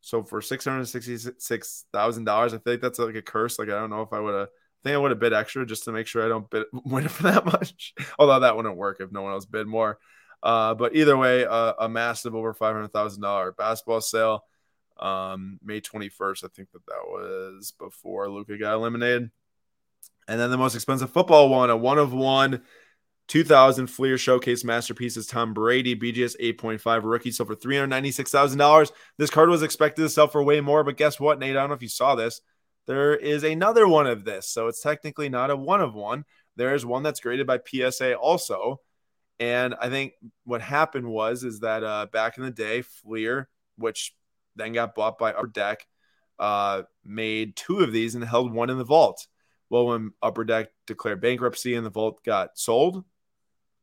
So for six hundred sixty-six thousand dollars, I feel like that's like a curse. Like, I don't know if I would have, I think I would have bid extra just to make sure I don't bid, win for that much. Although that wouldn't work if no one else bid more. Uh, but either way, uh, a massive over five hundred thousand dollars basketball sale. Um, May twenty-first, I think that that was before Luka got eliminated. And then the most expensive football one, a one-of-one two thousand Fleer Showcase Masterpieces Tom Brady B G S eight point five rookie sold for three hundred ninety-six thousand dollars. This card was expected to sell for way more, but guess what, Nate? I don't know if you saw this. There is another one of this, so it's technically not a one-of-one. There is one that's graded by P S A also. And I think what happened was is that uh, back in the day, Fleer which then got bought by Upper Deck, uh, made two of these and held one in the vault. Well, when Upper Deck declared bankruptcy and the vault got sold,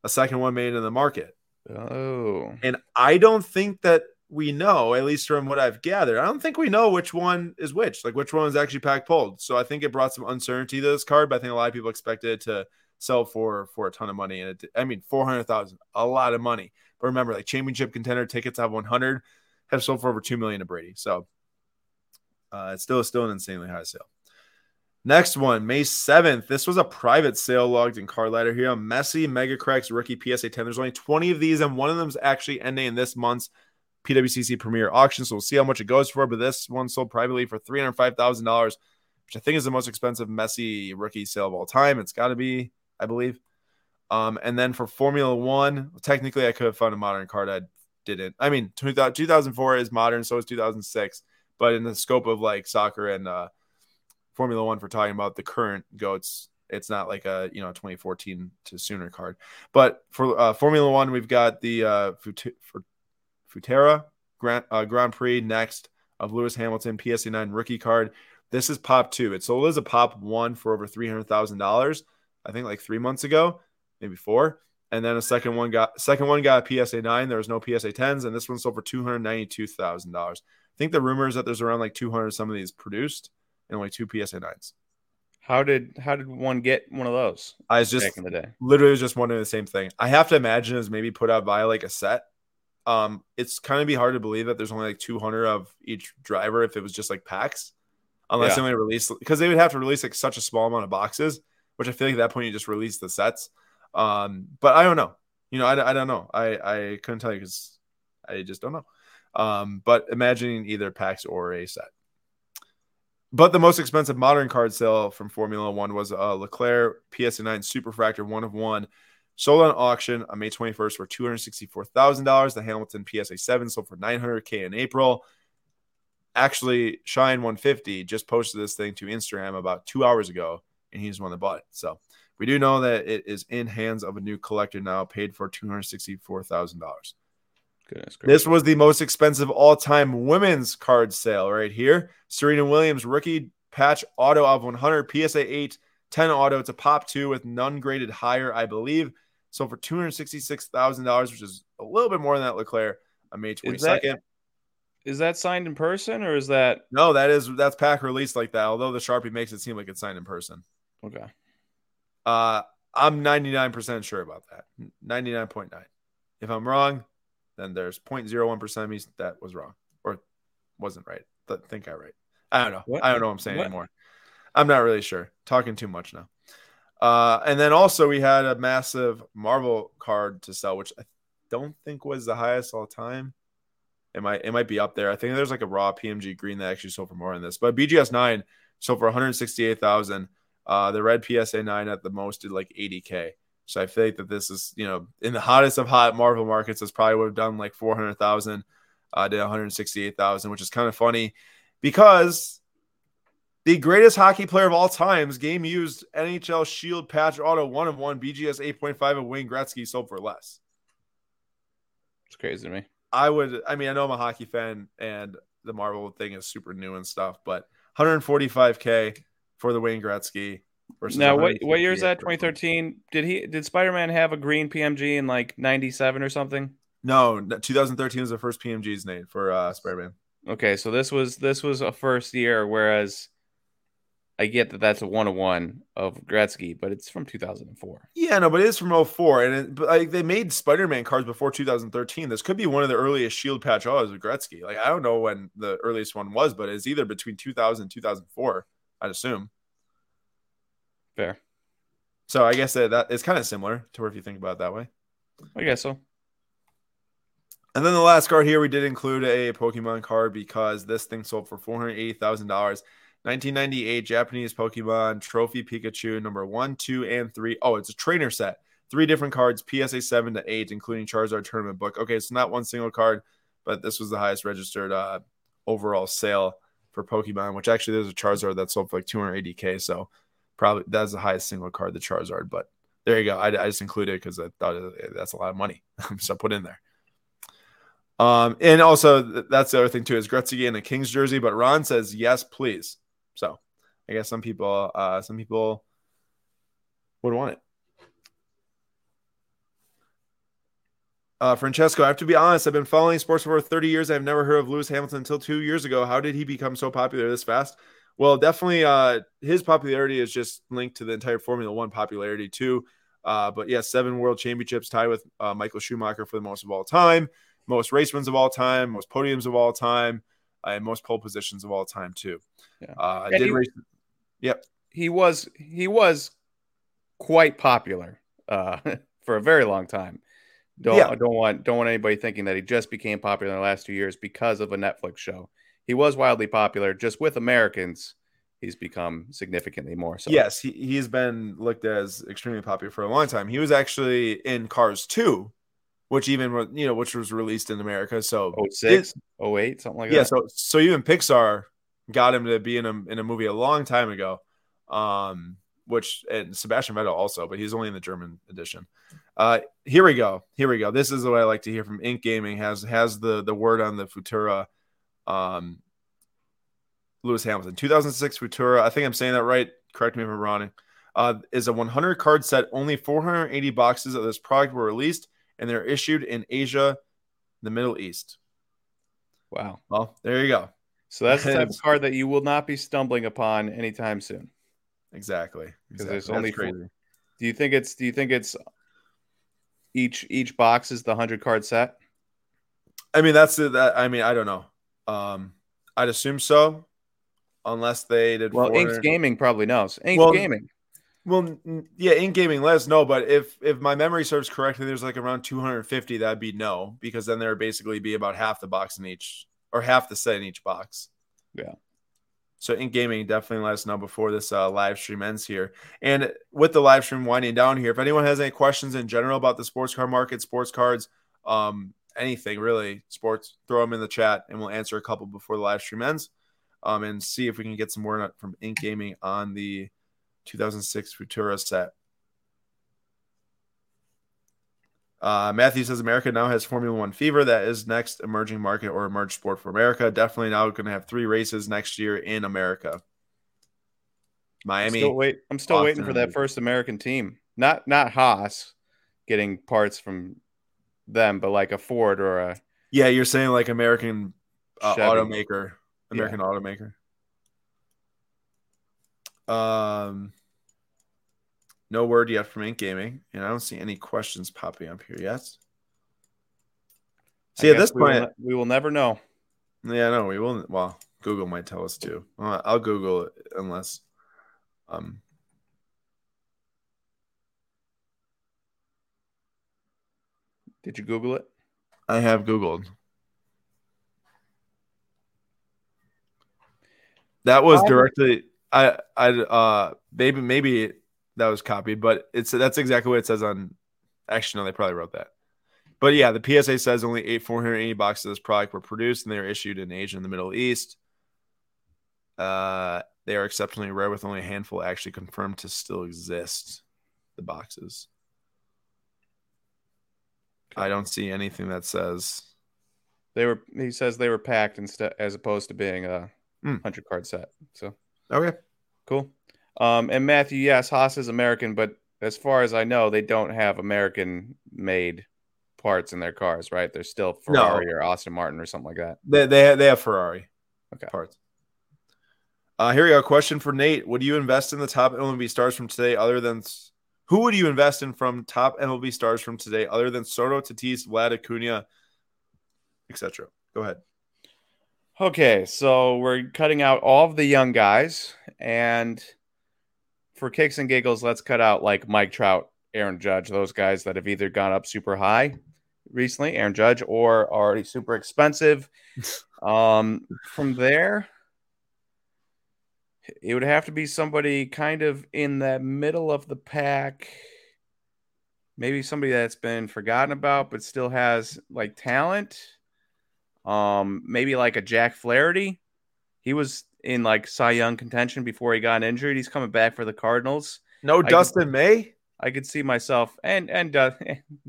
a second one made in the market. Oh. And I don't think that we know, at least from what I've gathered, I don't think we know which one is which, like which one is actually pack-pulled. So I think it brought some uncertainty to this card, but I think a lot of people expected it to sell for for a ton of money. And it, I mean, four hundred thousand, a lot of money. But remember, like championship contender tickets have one hundred, have sold for over two million to Brady. So uh, it's still, still an insanely high sale. Next one, May seventh. This was a private sale logged in Card Ladder here. Messi, Mega Cracks, Rookie, P S A ten. There's only twenty of these, and one of them is actually ending in this month's P W C C Premier Auction, so we'll see how much it goes for. But this one sold privately for three hundred five thousand dollars, which I think is the most expensive Messi rookie sale of all time. It's got to be, I believe. Um, and then for Formula One, technically I could have found a modern card. I didn't. I mean, two thousand four is modern, so is two thousand six. But in the scope of like soccer and uh, Formula One, for talking about the current goats, it's not like a, you know, twenty fourteen to sooner card. But for uh, Formula One, we've got the uh, Fut- for Futera Grand, uh, Grand Prix next of Lewis Hamilton, P S A nine rookie card. This is Pop two. It sold as a Pop one for over three hundred thousand dollars, I think like three months ago, maybe four. And then a second one got second one got a P S A nine. There was no P S A tens, and this one sold for two hundred ninety-two thousand dollars. I think the rumor is that there's around like two hundred some of these produced and only two P S A nines. How did how did one get one of those? I was just back in the day. Literally just wondering the same thing. I have to imagine it was maybe put out by like a set. Um, it's kind of be hard to believe that there's only like two hundred of each driver if it was just like packs, unless yeah. they only release, because they would have to release like such a small amount of boxes, which I feel like at that point you just release the sets. Um, but I don't know, you know, I, I don't know. I, I couldn't tell you because I just don't know. Um, but imagining either packs or a set. But the most expensive modern card sale from Formula One was uh, Leclerc P S A nine Superfractor one of one. Sold on auction on May twenty-first for two hundred sixty-four thousand dollars. The Hamilton P S A seven sold for nine hundred thousand dollars in April. Actually, Shine one fifty just posted this thing to Instagram about two hours ago, and he's the one that bought it. So we do know that it is in hands of a new collector now, paid for two hundred sixty-four thousand dollars. This was the most expensive all-time women's card sale right here. Serena Williams rookie patch auto of one hundred, P S A eight ten auto. It's a Pop two with none graded higher, I believe. So for two hundred sixty-six thousand dollars, which is a little bit more than that Leclerc on May twenty-second. Is that, is that signed in person or is that? No, that is, that's pack released like that. Although the Sharpie makes it seem like it's signed in person. Okay. Uh, I'm ninety-nine percent sure about that. ninety-nine point nine. If I'm wrong, then there's zero point zero one percent of me that was wrong or wasn't right. I think I right. I don't know. What? I don't know what I'm saying what? anymore. I'm not really sure. Talking too much now. Uh, and then also we had a massive Marvel card to sell, which I don't think was the highest all time. It might it might be up there. I think there's like a raw P M G green that actually sold for more than this. But B G S nine sold for one hundred sixty-eight thousand. Uh, the red P S A nine at the most did like eighty thousand. So I feel like that this is, you know, in the hottest of hot Marvel markets, this probably would have done like four hundred thousand. Uh, did one hundred sixty-eight thousand, which is kind of funny because the greatest hockey player of all times, game used N H L Shield patch auto one of one B G S eight point five of Wayne Gretzky sold for less. It's crazy to me. I would, I mean, I know I'm a hockey fan and the Marvel thing is super new and stuff, but one hundred forty-five thousand for the Wayne Gretzky. Versus now, what what year is that? twenty thirteen. Did he did Spider-Man have a green P M G in like ninety-seven or something? No, twenty thirteen was the first P M G's made for uh, Spider-Man. Okay, so this was this was a first year, whereas. I get that that's a one-to-one of Gretzky, but it's from two thousand four. Yeah, no, but it is from oh four. And it, but like, they made Spider-Man cards before two thousand thirteen. This could be one of the earliest Shield patch autos with Gretzky. Like, I don't know when the earliest one was, but it's either between two thousand and two thousand four, I'd assume. Fair. So I guess that, that it's kind of similar to where if you think about it that way. I guess so. And then the last card here, we did include a Pokemon card because this thing sold for four hundred eighty thousand dollars. nineteen ninety-eight Japanese Pokemon Trophy Pikachu number one, two, and three. Oh, it's a trainer set. Three different cards, P S A seven to eight, including Charizard Tournament Book. Okay, it's not one single card, but this was the highest registered uh, overall sale for Pokemon, which actually there's a Charizard that sold for like two hundred eighty thousand. So probably that's the highest single card, the Charizard. But there you go. I, I just included it because I thought that's a lot of money. So I put in there. Um, and also th- that's the other thing too, is Gretzky in a Kings jersey, but Ron says, yes, please. So I guess some people, uh, some people would want it. Uh, Francesco, I have to be honest. I've been following sports for over thirty years. I've never heard of Lewis Hamilton until two years ago. How did he become so popular this fast? Well, definitely uh, his popularity is just linked to the entire Formula One popularity too. Uh, but yeah, seven world championships, tied with uh, Michael Schumacher for the most of all time, most race wins of all time, most podiums of all time, uh, and most pole positions of all time too. Yeah. Uh, yeah, did he, race... Yep. He was, he was quite popular uh, for a very long time. Don't yeah. don't want don't want anybody thinking that he just became popular in the last two years because of a Netflix show. He was wildly popular. Just with Americans, he's become significantly more so. Yes, he, he's been looked at as extremely popular for a long time. He was actually in Cars two, which even you know, which was released in America. So oh six, oh eight, something like yeah, that. Yeah, so so even Pixar got him to be in a in a movie a long time ago. Um, which and Sebastian Vettel also, but he's only in the German edition. Uh, here we go. Here we go. This is what I like to hear from Ink Gaming. Has has the, the word on the Futura, um, Lewis Hamilton. two thousand six Futura, I think I'm saying that right. Correct me if I'm wrong. Uh, is a one hundred card set. Only four hundred eighty boxes of this product were released, and they're issued in Asia, the Middle East. Wow. Well, there you go. So that's the type of card that you will not be stumbling upon anytime soon. Exactly. Because exactly. there's only four. Do you think it's? Do you think it's? Each each box is the hundred card set. I mean that's the, that. I mean I don't know. Um, I'd assume so, unless they did. Well, Inks and... Gaming probably knows. Inks well, Gaming. Well, yeah, Ink Gaming lets know. But if if my memory serves correctly, there's like around two hundred fifty. That'd be no, because then there would basically be about half the box in each, or half the set in each box. Yeah. So Ink Gaming, definitely let us know before this uh, live stream ends here. And with the live stream winding down here, if anyone has any questions in general about the sports card market, sports cards, um, anything really, sports, throw them in the chat and we'll answer a couple before the live stream ends, um, and see if we can get some word from Ink Gaming on the two thousand six Futura set. Uh, Matthew says America now has Formula One fever. That is next emerging market or emerged sport for America. Definitely now going to have three races next year in America. Miami. I'm still, wait, I'm still waiting for that first American team. Not not Haas getting parts from them, but like a Ford or a. Yeah, you're saying like American uh, automaker, American yeah. automaker. Um. No word yet from Ink Gaming, and I don't see any questions popping up here yet. See, at this we point... Will ne- we will never know. Yeah, no, we will. Well, Google might tell us too. Well, I'll Google it unless... Um... Did you Google it? I have Googled. That was directly... I, I, uh, maybe... maybe that was copied, but it's that's exactly what it says on. Actually, no, they probably wrote that. But yeah, the P S A says only eight four hundred eighty boxes of this product were produced, and they were issued in Asia and the Middle East. Uh, they are exceptionally rare, with only a handful actually confirmed to still exist. The boxes. Okay. I don't see anything that says they were. He says they were packed instead, as opposed to being a mm. hundred card set. So okay, cool. Um, and Matthew, yes, Haas is American, but as far as I know, they don't have American-made parts in their cars, right? They're still Ferrari no. or Aston Martin or something like that. They they have, they have Ferrari okay. parts. Uh, here we go. Question for Nate. Would you invest in the top M L B stars from today other than – who would you invest in from top M L B stars from today other than Soto, Tatis, Vlad, Acuna, et cetera? Go ahead. Okay, so we're cutting out all of the young guys, and – for kicks and giggles, let's cut out like Mike Trout, Aaron Judge, those guys that have either gone up super high recently, Aaron Judge, or already super expensive. Um, from there, it would have to be somebody kind of in the middle of the pack. Maybe somebody that's been forgotten about but still has like talent. Um, maybe like a Jack Flaherty. He was in like Cy Young contention before he got injured. He's coming back for the Cardinals. No I, Dustin May? I could see myself and and uh,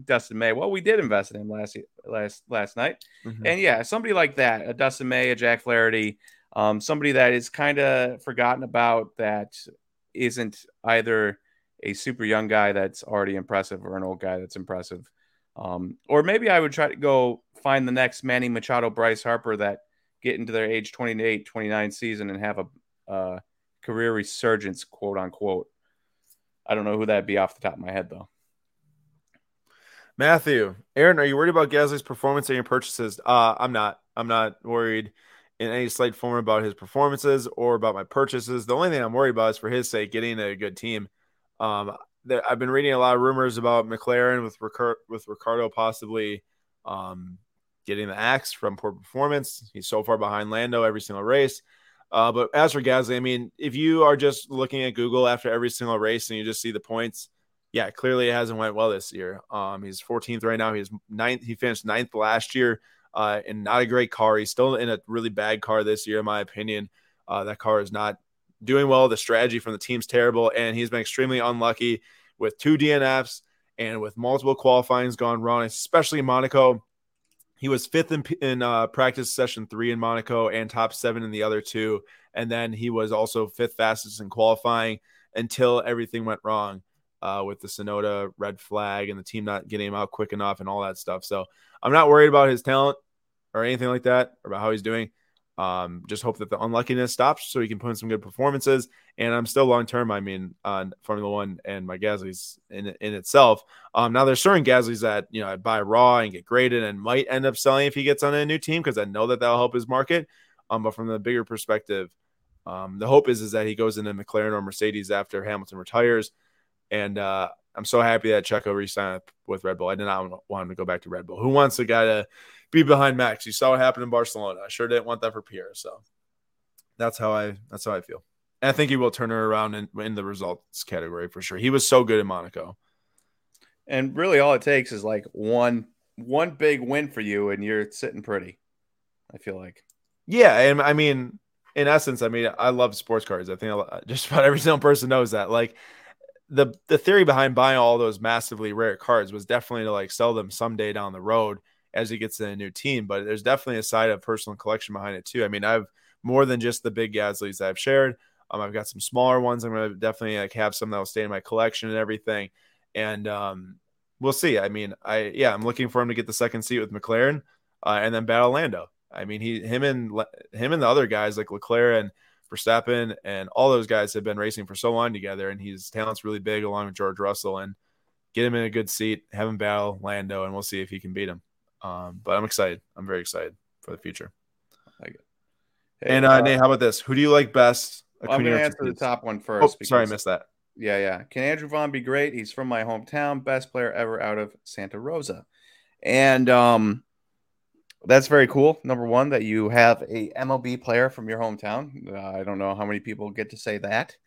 Dustin May. Well, we did invest in him last last last night, mm-hmm. and yeah, somebody like that, a Dustin May, a Jack Flaherty, um, somebody that is kind of forgotten about, that isn't either a super young guy that's already impressive or an old guy that's impressive, um, or maybe I would try to go find the next Manny Machado, Bryce Harper that get into their age twenty-eight, twenty-nine season and have a uh, career resurgence, quote unquote. I don't know who that'd be off the top of my head, though. Matthew, Aaron, are you worried about Gasly's performance and your purchases? Uh, I'm not. I'm not worried in any slight form about his performances or about my purchases. The only thing I'm worried about is, for his sake, getting a good team. Um, there, I've been reading a lot of rumors about McLaren with Ricard, with Ricardo possibly um, getting the axe from poor performance. He's so far behind Lando every single race. Uh, but as for Gasly, I mean, if you are just looking at Google after every single race and you just see the points, yeah, clearly it hasn't went well this year. Um, he's fourteenth right now. He's ninth. He finished ninth last year uh, in not a great car. He's still in a really bad car this year, in my opinion. Uh, that car is not doing well. The strategy from the team's terrible, and he's been extremely unlucky with two D N Fs and with multiple qualifyings gone wrong, especially in Monaco. He was fifth in, in uh, practice session three in Monaco and top seven in the other two. And then he was also fifth fastest in qualifying until everything went wrong uh, with the Sonoda red flag and the team not getting him out quick enough and all that stuff. So I'm not worried about his talent or anything like that, or about how he's doing. Um, just hope that the unluckiness stops so he can put in some good performances. And I'm still long-term, I mean, on Formula One and my Gasly's in in itself. Um, now there's certain Gasly's that, you know, I buy raw and get graded and might end up selling if he gets on a new team, because I know that that'll help his market. Um, but from the bigger perspective, um, the hope is, is that he goes into McLaren or Mercedes after Hamilton retires. And uh, I'm so happy that Checo re-signed with Red Bull. I did not want him to go back to Red Bull. Who wants the guy to be behind Max? You saw what happened in Barcelona. I sure didn't want that for Pierre. So that's how I that's how I feel. And I think he will turn her around in, in the results category for sure. He was so good in Monaco. And really all it takes is like one one big win for you, and you're sitting pretty, I feel like. Yeah, and I mean, in essence, I mean, I love sports cars. I think I, just about every single person knows that. Like, the the theory behind buying all those massively rare cards was definitely to like sell them someday down the road as he gets in a new team, but there's definitely a side of personal collection behind it too. I mean, I've more than just the big Gaslys that I've shared. Um, I've got some smaller ones. I'm going to definitely like have some that will stay in my collection and everything. And um, we'll see. I mean, I, yeah, I'm looking for him to get the second seat with McLaren uh, and then battle Lando. I mean, he, him and him and the other guys like Leclerc and Verstappen and all those guys have been racing for so long together, and his talent's really big along with George Russell, and get him in a good seat, have him battle Lando, and we'll see if he can beat him. Um, but I'm excited. I'm very excited for the future. I like it. Hey, and uh, uh, Nate, how about this? Who do you like best? Well, I'm going to answer the top one first. Oh, because, sorry, I missed that. Yeah, yeah. Can Andrew Vaughn be great? He's from my hometown. Best player ever out of Santa Rosa. And um, that's very cool, number one, that you have a M L B player from your hometown. Uh, I don't know how many people get to say that.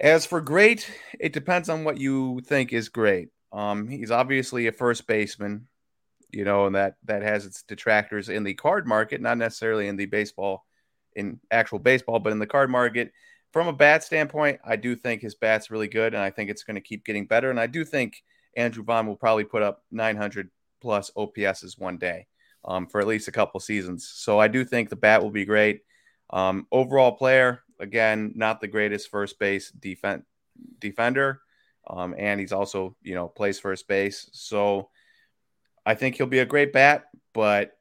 As for great, it depends on what you think is great. Um, he's obviously a first baseman. You know, and that, that has its detractors in the card market, not necessarily in the baseball, in actual baseball, but in the card market. From a bat standpoint, I do think his bat's really good, and I think it's going to keep getting better. And I do think Andrew Vaughn will probably put up nine hundred plus O P S's one day um, for at least a couple seasons. So I do think the bat will be great. Um, overall player, again, not the greatest first base defen- defender, um, and he's also, you know, plays first base. So I think he'll be a great bat, but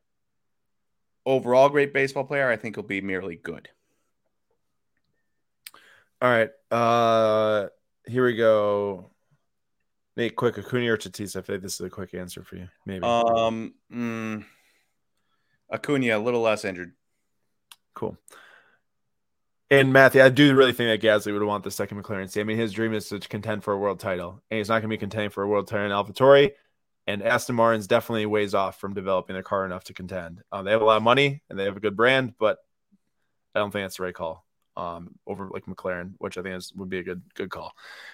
overall great baseball player, I think he'll be merely good. All right. Uh, here we go. Nate, quick, Acuna or Tatis? I think this is a quick answer for you. Maybe. Um, mm, Acuna, a little less injured. Cool. And Matthew, I do really think that Gasly would want the second McLaren seat. I mean, his dream is to contend for a world title, and he's not going to be contending for a world title in AlphaTauri. And Aston Martin's definitely ways off from developing their car enough to contend. Um, they have a lot of money and they have a good brand, but I don't think that's the right call um, over like McLaren, which I think is, would be a good good call.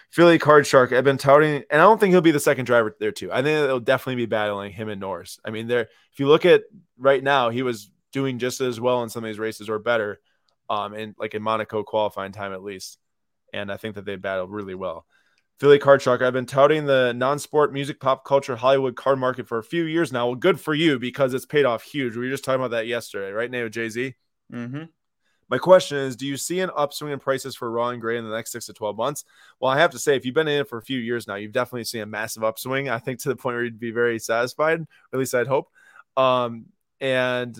Philly Card Shark, I've been touting, and I don't think he'll be the second driver there too. I think they'll definitely be battling him and Norris. I mean, there. If you look at right now, he was doing just as well in some of these races or better, um, in like in Monaco qualifying time at least. And I think that they battled really well. Philly Card Shark, I've been touting the non-sport, music, pop culture, Hollywood card market for a few years now. Well, good for you, because it's paid off huge. We were just talking about that yesterday, right, Nate, with Jay-Z? Mm-hmm. My question is, do you see an upswing in prices for raw and gray in the next six to twelve months? Well, I have to say, if you've been in it for a few years now, you've definitely seen a massive upswing, I think, to the point where you'd be very satisfied, at least I'd hope. Um, and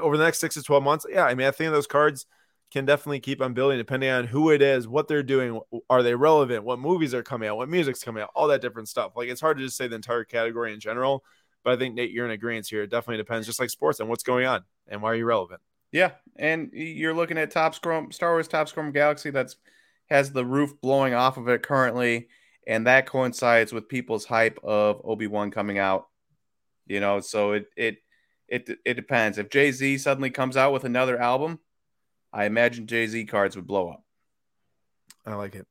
over the next six to twelve months, yeah, I mean, I think those cards can definitely keep on building depending on who it is, what they're doing, are they relevant, what movies are coming out, what music's coming out, all that different stuff. Like, it's hard to just say the entire category in general, but I think, Nate, you're in agreement here. It definitely depends, just like sports, on what's going on and why are you relevant. Yeah, and you're looking at Top Scrum, Star Wars Top Scrum Galaxy that's has the roof blowing off of it currently, and that coincides with people's hype of Obi-Wan coming out. You know, so it it it it depends. If Jay-Z suddenly comes out with another album, I imagine Jay-Z cards would blow up. I like it.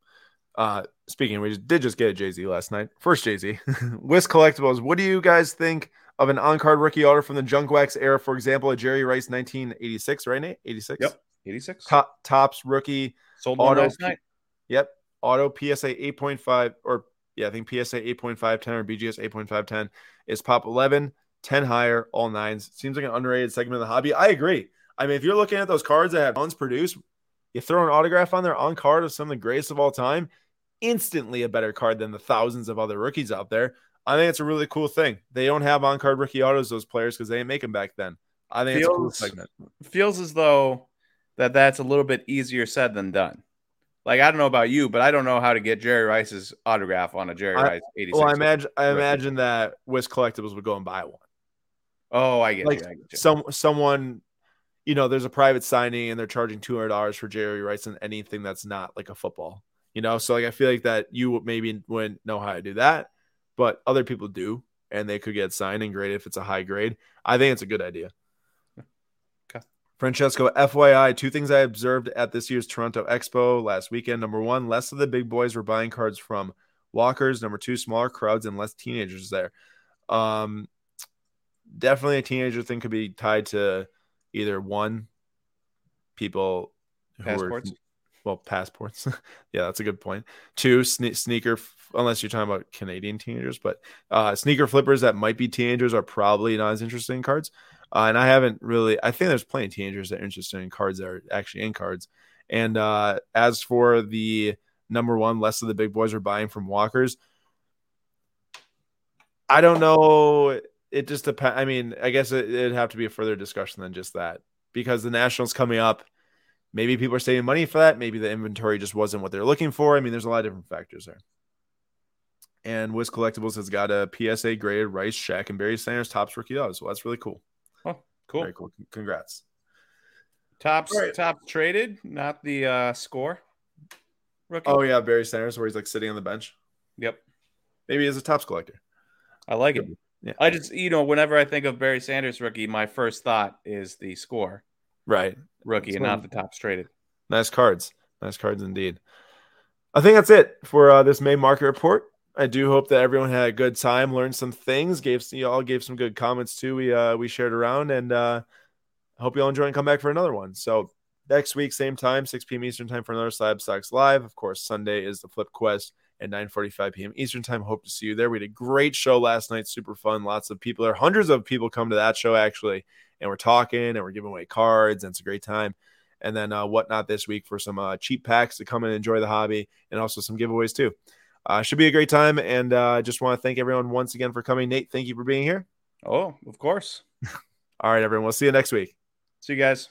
Uh, speaking of, we just, did just get a Jay-Z last night. First Jay-Z. Whisk Collectibles, what do you guys think of an on-card rookie auto from the junk wax era? For example, a Jerry Rice nineteen eighty-six, right, Nate? eighty-six? Yep, eighty-six. Top, Topps rookie. Sold auto, one last night. Yep. Auto P S A eight point five, or yeah, I think P S A eight point five ten or B G S eight point five ten is pop eleven, ten higher, all nines. Seems like an underrated segment of the hobby. I agree. I mean, if you're looking at those cards that have tons produced, you throw an autograph on there on card of some of the greatest of all time, instantly a better card than the thousands of other rookies out there. I think it's a really cool thing. They don't have on-card rookie autos, those players, because they didn't make them back then. I think feels, it's a cool segment. Feels as though that that's a little bit easier said than done. Like, I don't know about you, but I don't know how to get Jerry Rice's autograph on a Jerry I, Rice eighty-six. Well, I imagine, I imagine that Whisk Collectibles would go and buy one. Oh, I get like, you. I get you. Some, someone... You know, there's a private signing and they're charging two hundred dollars for Jerry Rice and anything that's not like a football, you know? So like, I feel like that you maybe wouldn't know how to do that, but other people do, and they could get signed and graded if it's a high grade. I think it's a good idea. Okay. Francesco, F Y I, two things I observed at this year's Toronto Expo last weekend. Number one, less of the big boys were buying cards from walkers. Number two, smaller crowds and less teenagers there. Um, definitely a teenager thing could be tied to either one, people who passports. Were, well, passports. Yeah, that's a good point. Two, sne- sneaker, f- unless you're talking about Canadian teenagers, but uh, sneaker flippers that might be teenagers are probably not as interested in cards. Uh, and I haven't really, I think there's plenty of teenagers that are interested in cards that are actually in cards. And uh, as for the number one, less of the big boys are buying from walkers. I don't know. It just depends. I mean, I guess it, it'd have to be a further discussion than just that, because the Nationals coming up, maybe people are saving money for that. Maybe the inventory just wasn't what they're looking for. I mean, there's a lot of different factors there. And Whisk Collectibles has got a P S A graded Rice, Shaq, and Barry Sanders Topps rookie autos. So that's really cool. Oh, cool. Very cool. Congrats. Topps, right. Top traded, not the uh, score rookie. Oh yeah, Barry Sanders, where he's like sitting on the bench. Yep. Maybe he's a Topps collector. I like it. Yeah. I just, you know, whenever I think of Barry Sanders rookie, my first thought is the score. Right. Rookie, so, and not the Topps traded. Nice cards. Nice cards indeed. I think that's it for uh, this May market report. I do hope that everyone had a good time, learned some things, gave you all gave some good comments too. We uh, we shared around, and uh, I hope you all enjoy and come back for another one. So next week, same time, six p.m. Eastern time for another Slab Stocks Live. Of course, Sunday is the Flip Quest at nine forty-five p.m. Eastern time. Hope to see you there. We had a great show last night. Super fun. Lots of people. There are hundreds of people come to that show, actually. And we're talking, and we're giving away cards, and it's a great time. And then uh, whatnot this week for some uh, cheap packs to come and enjoy the hobby, and also some giveaways, too. Uh, should be a great time, and I uh, just want to thank everyone once again for coming. Nate, thank you for being here. Oh, of course. All right, everyone. We'll see you next week. See you guys.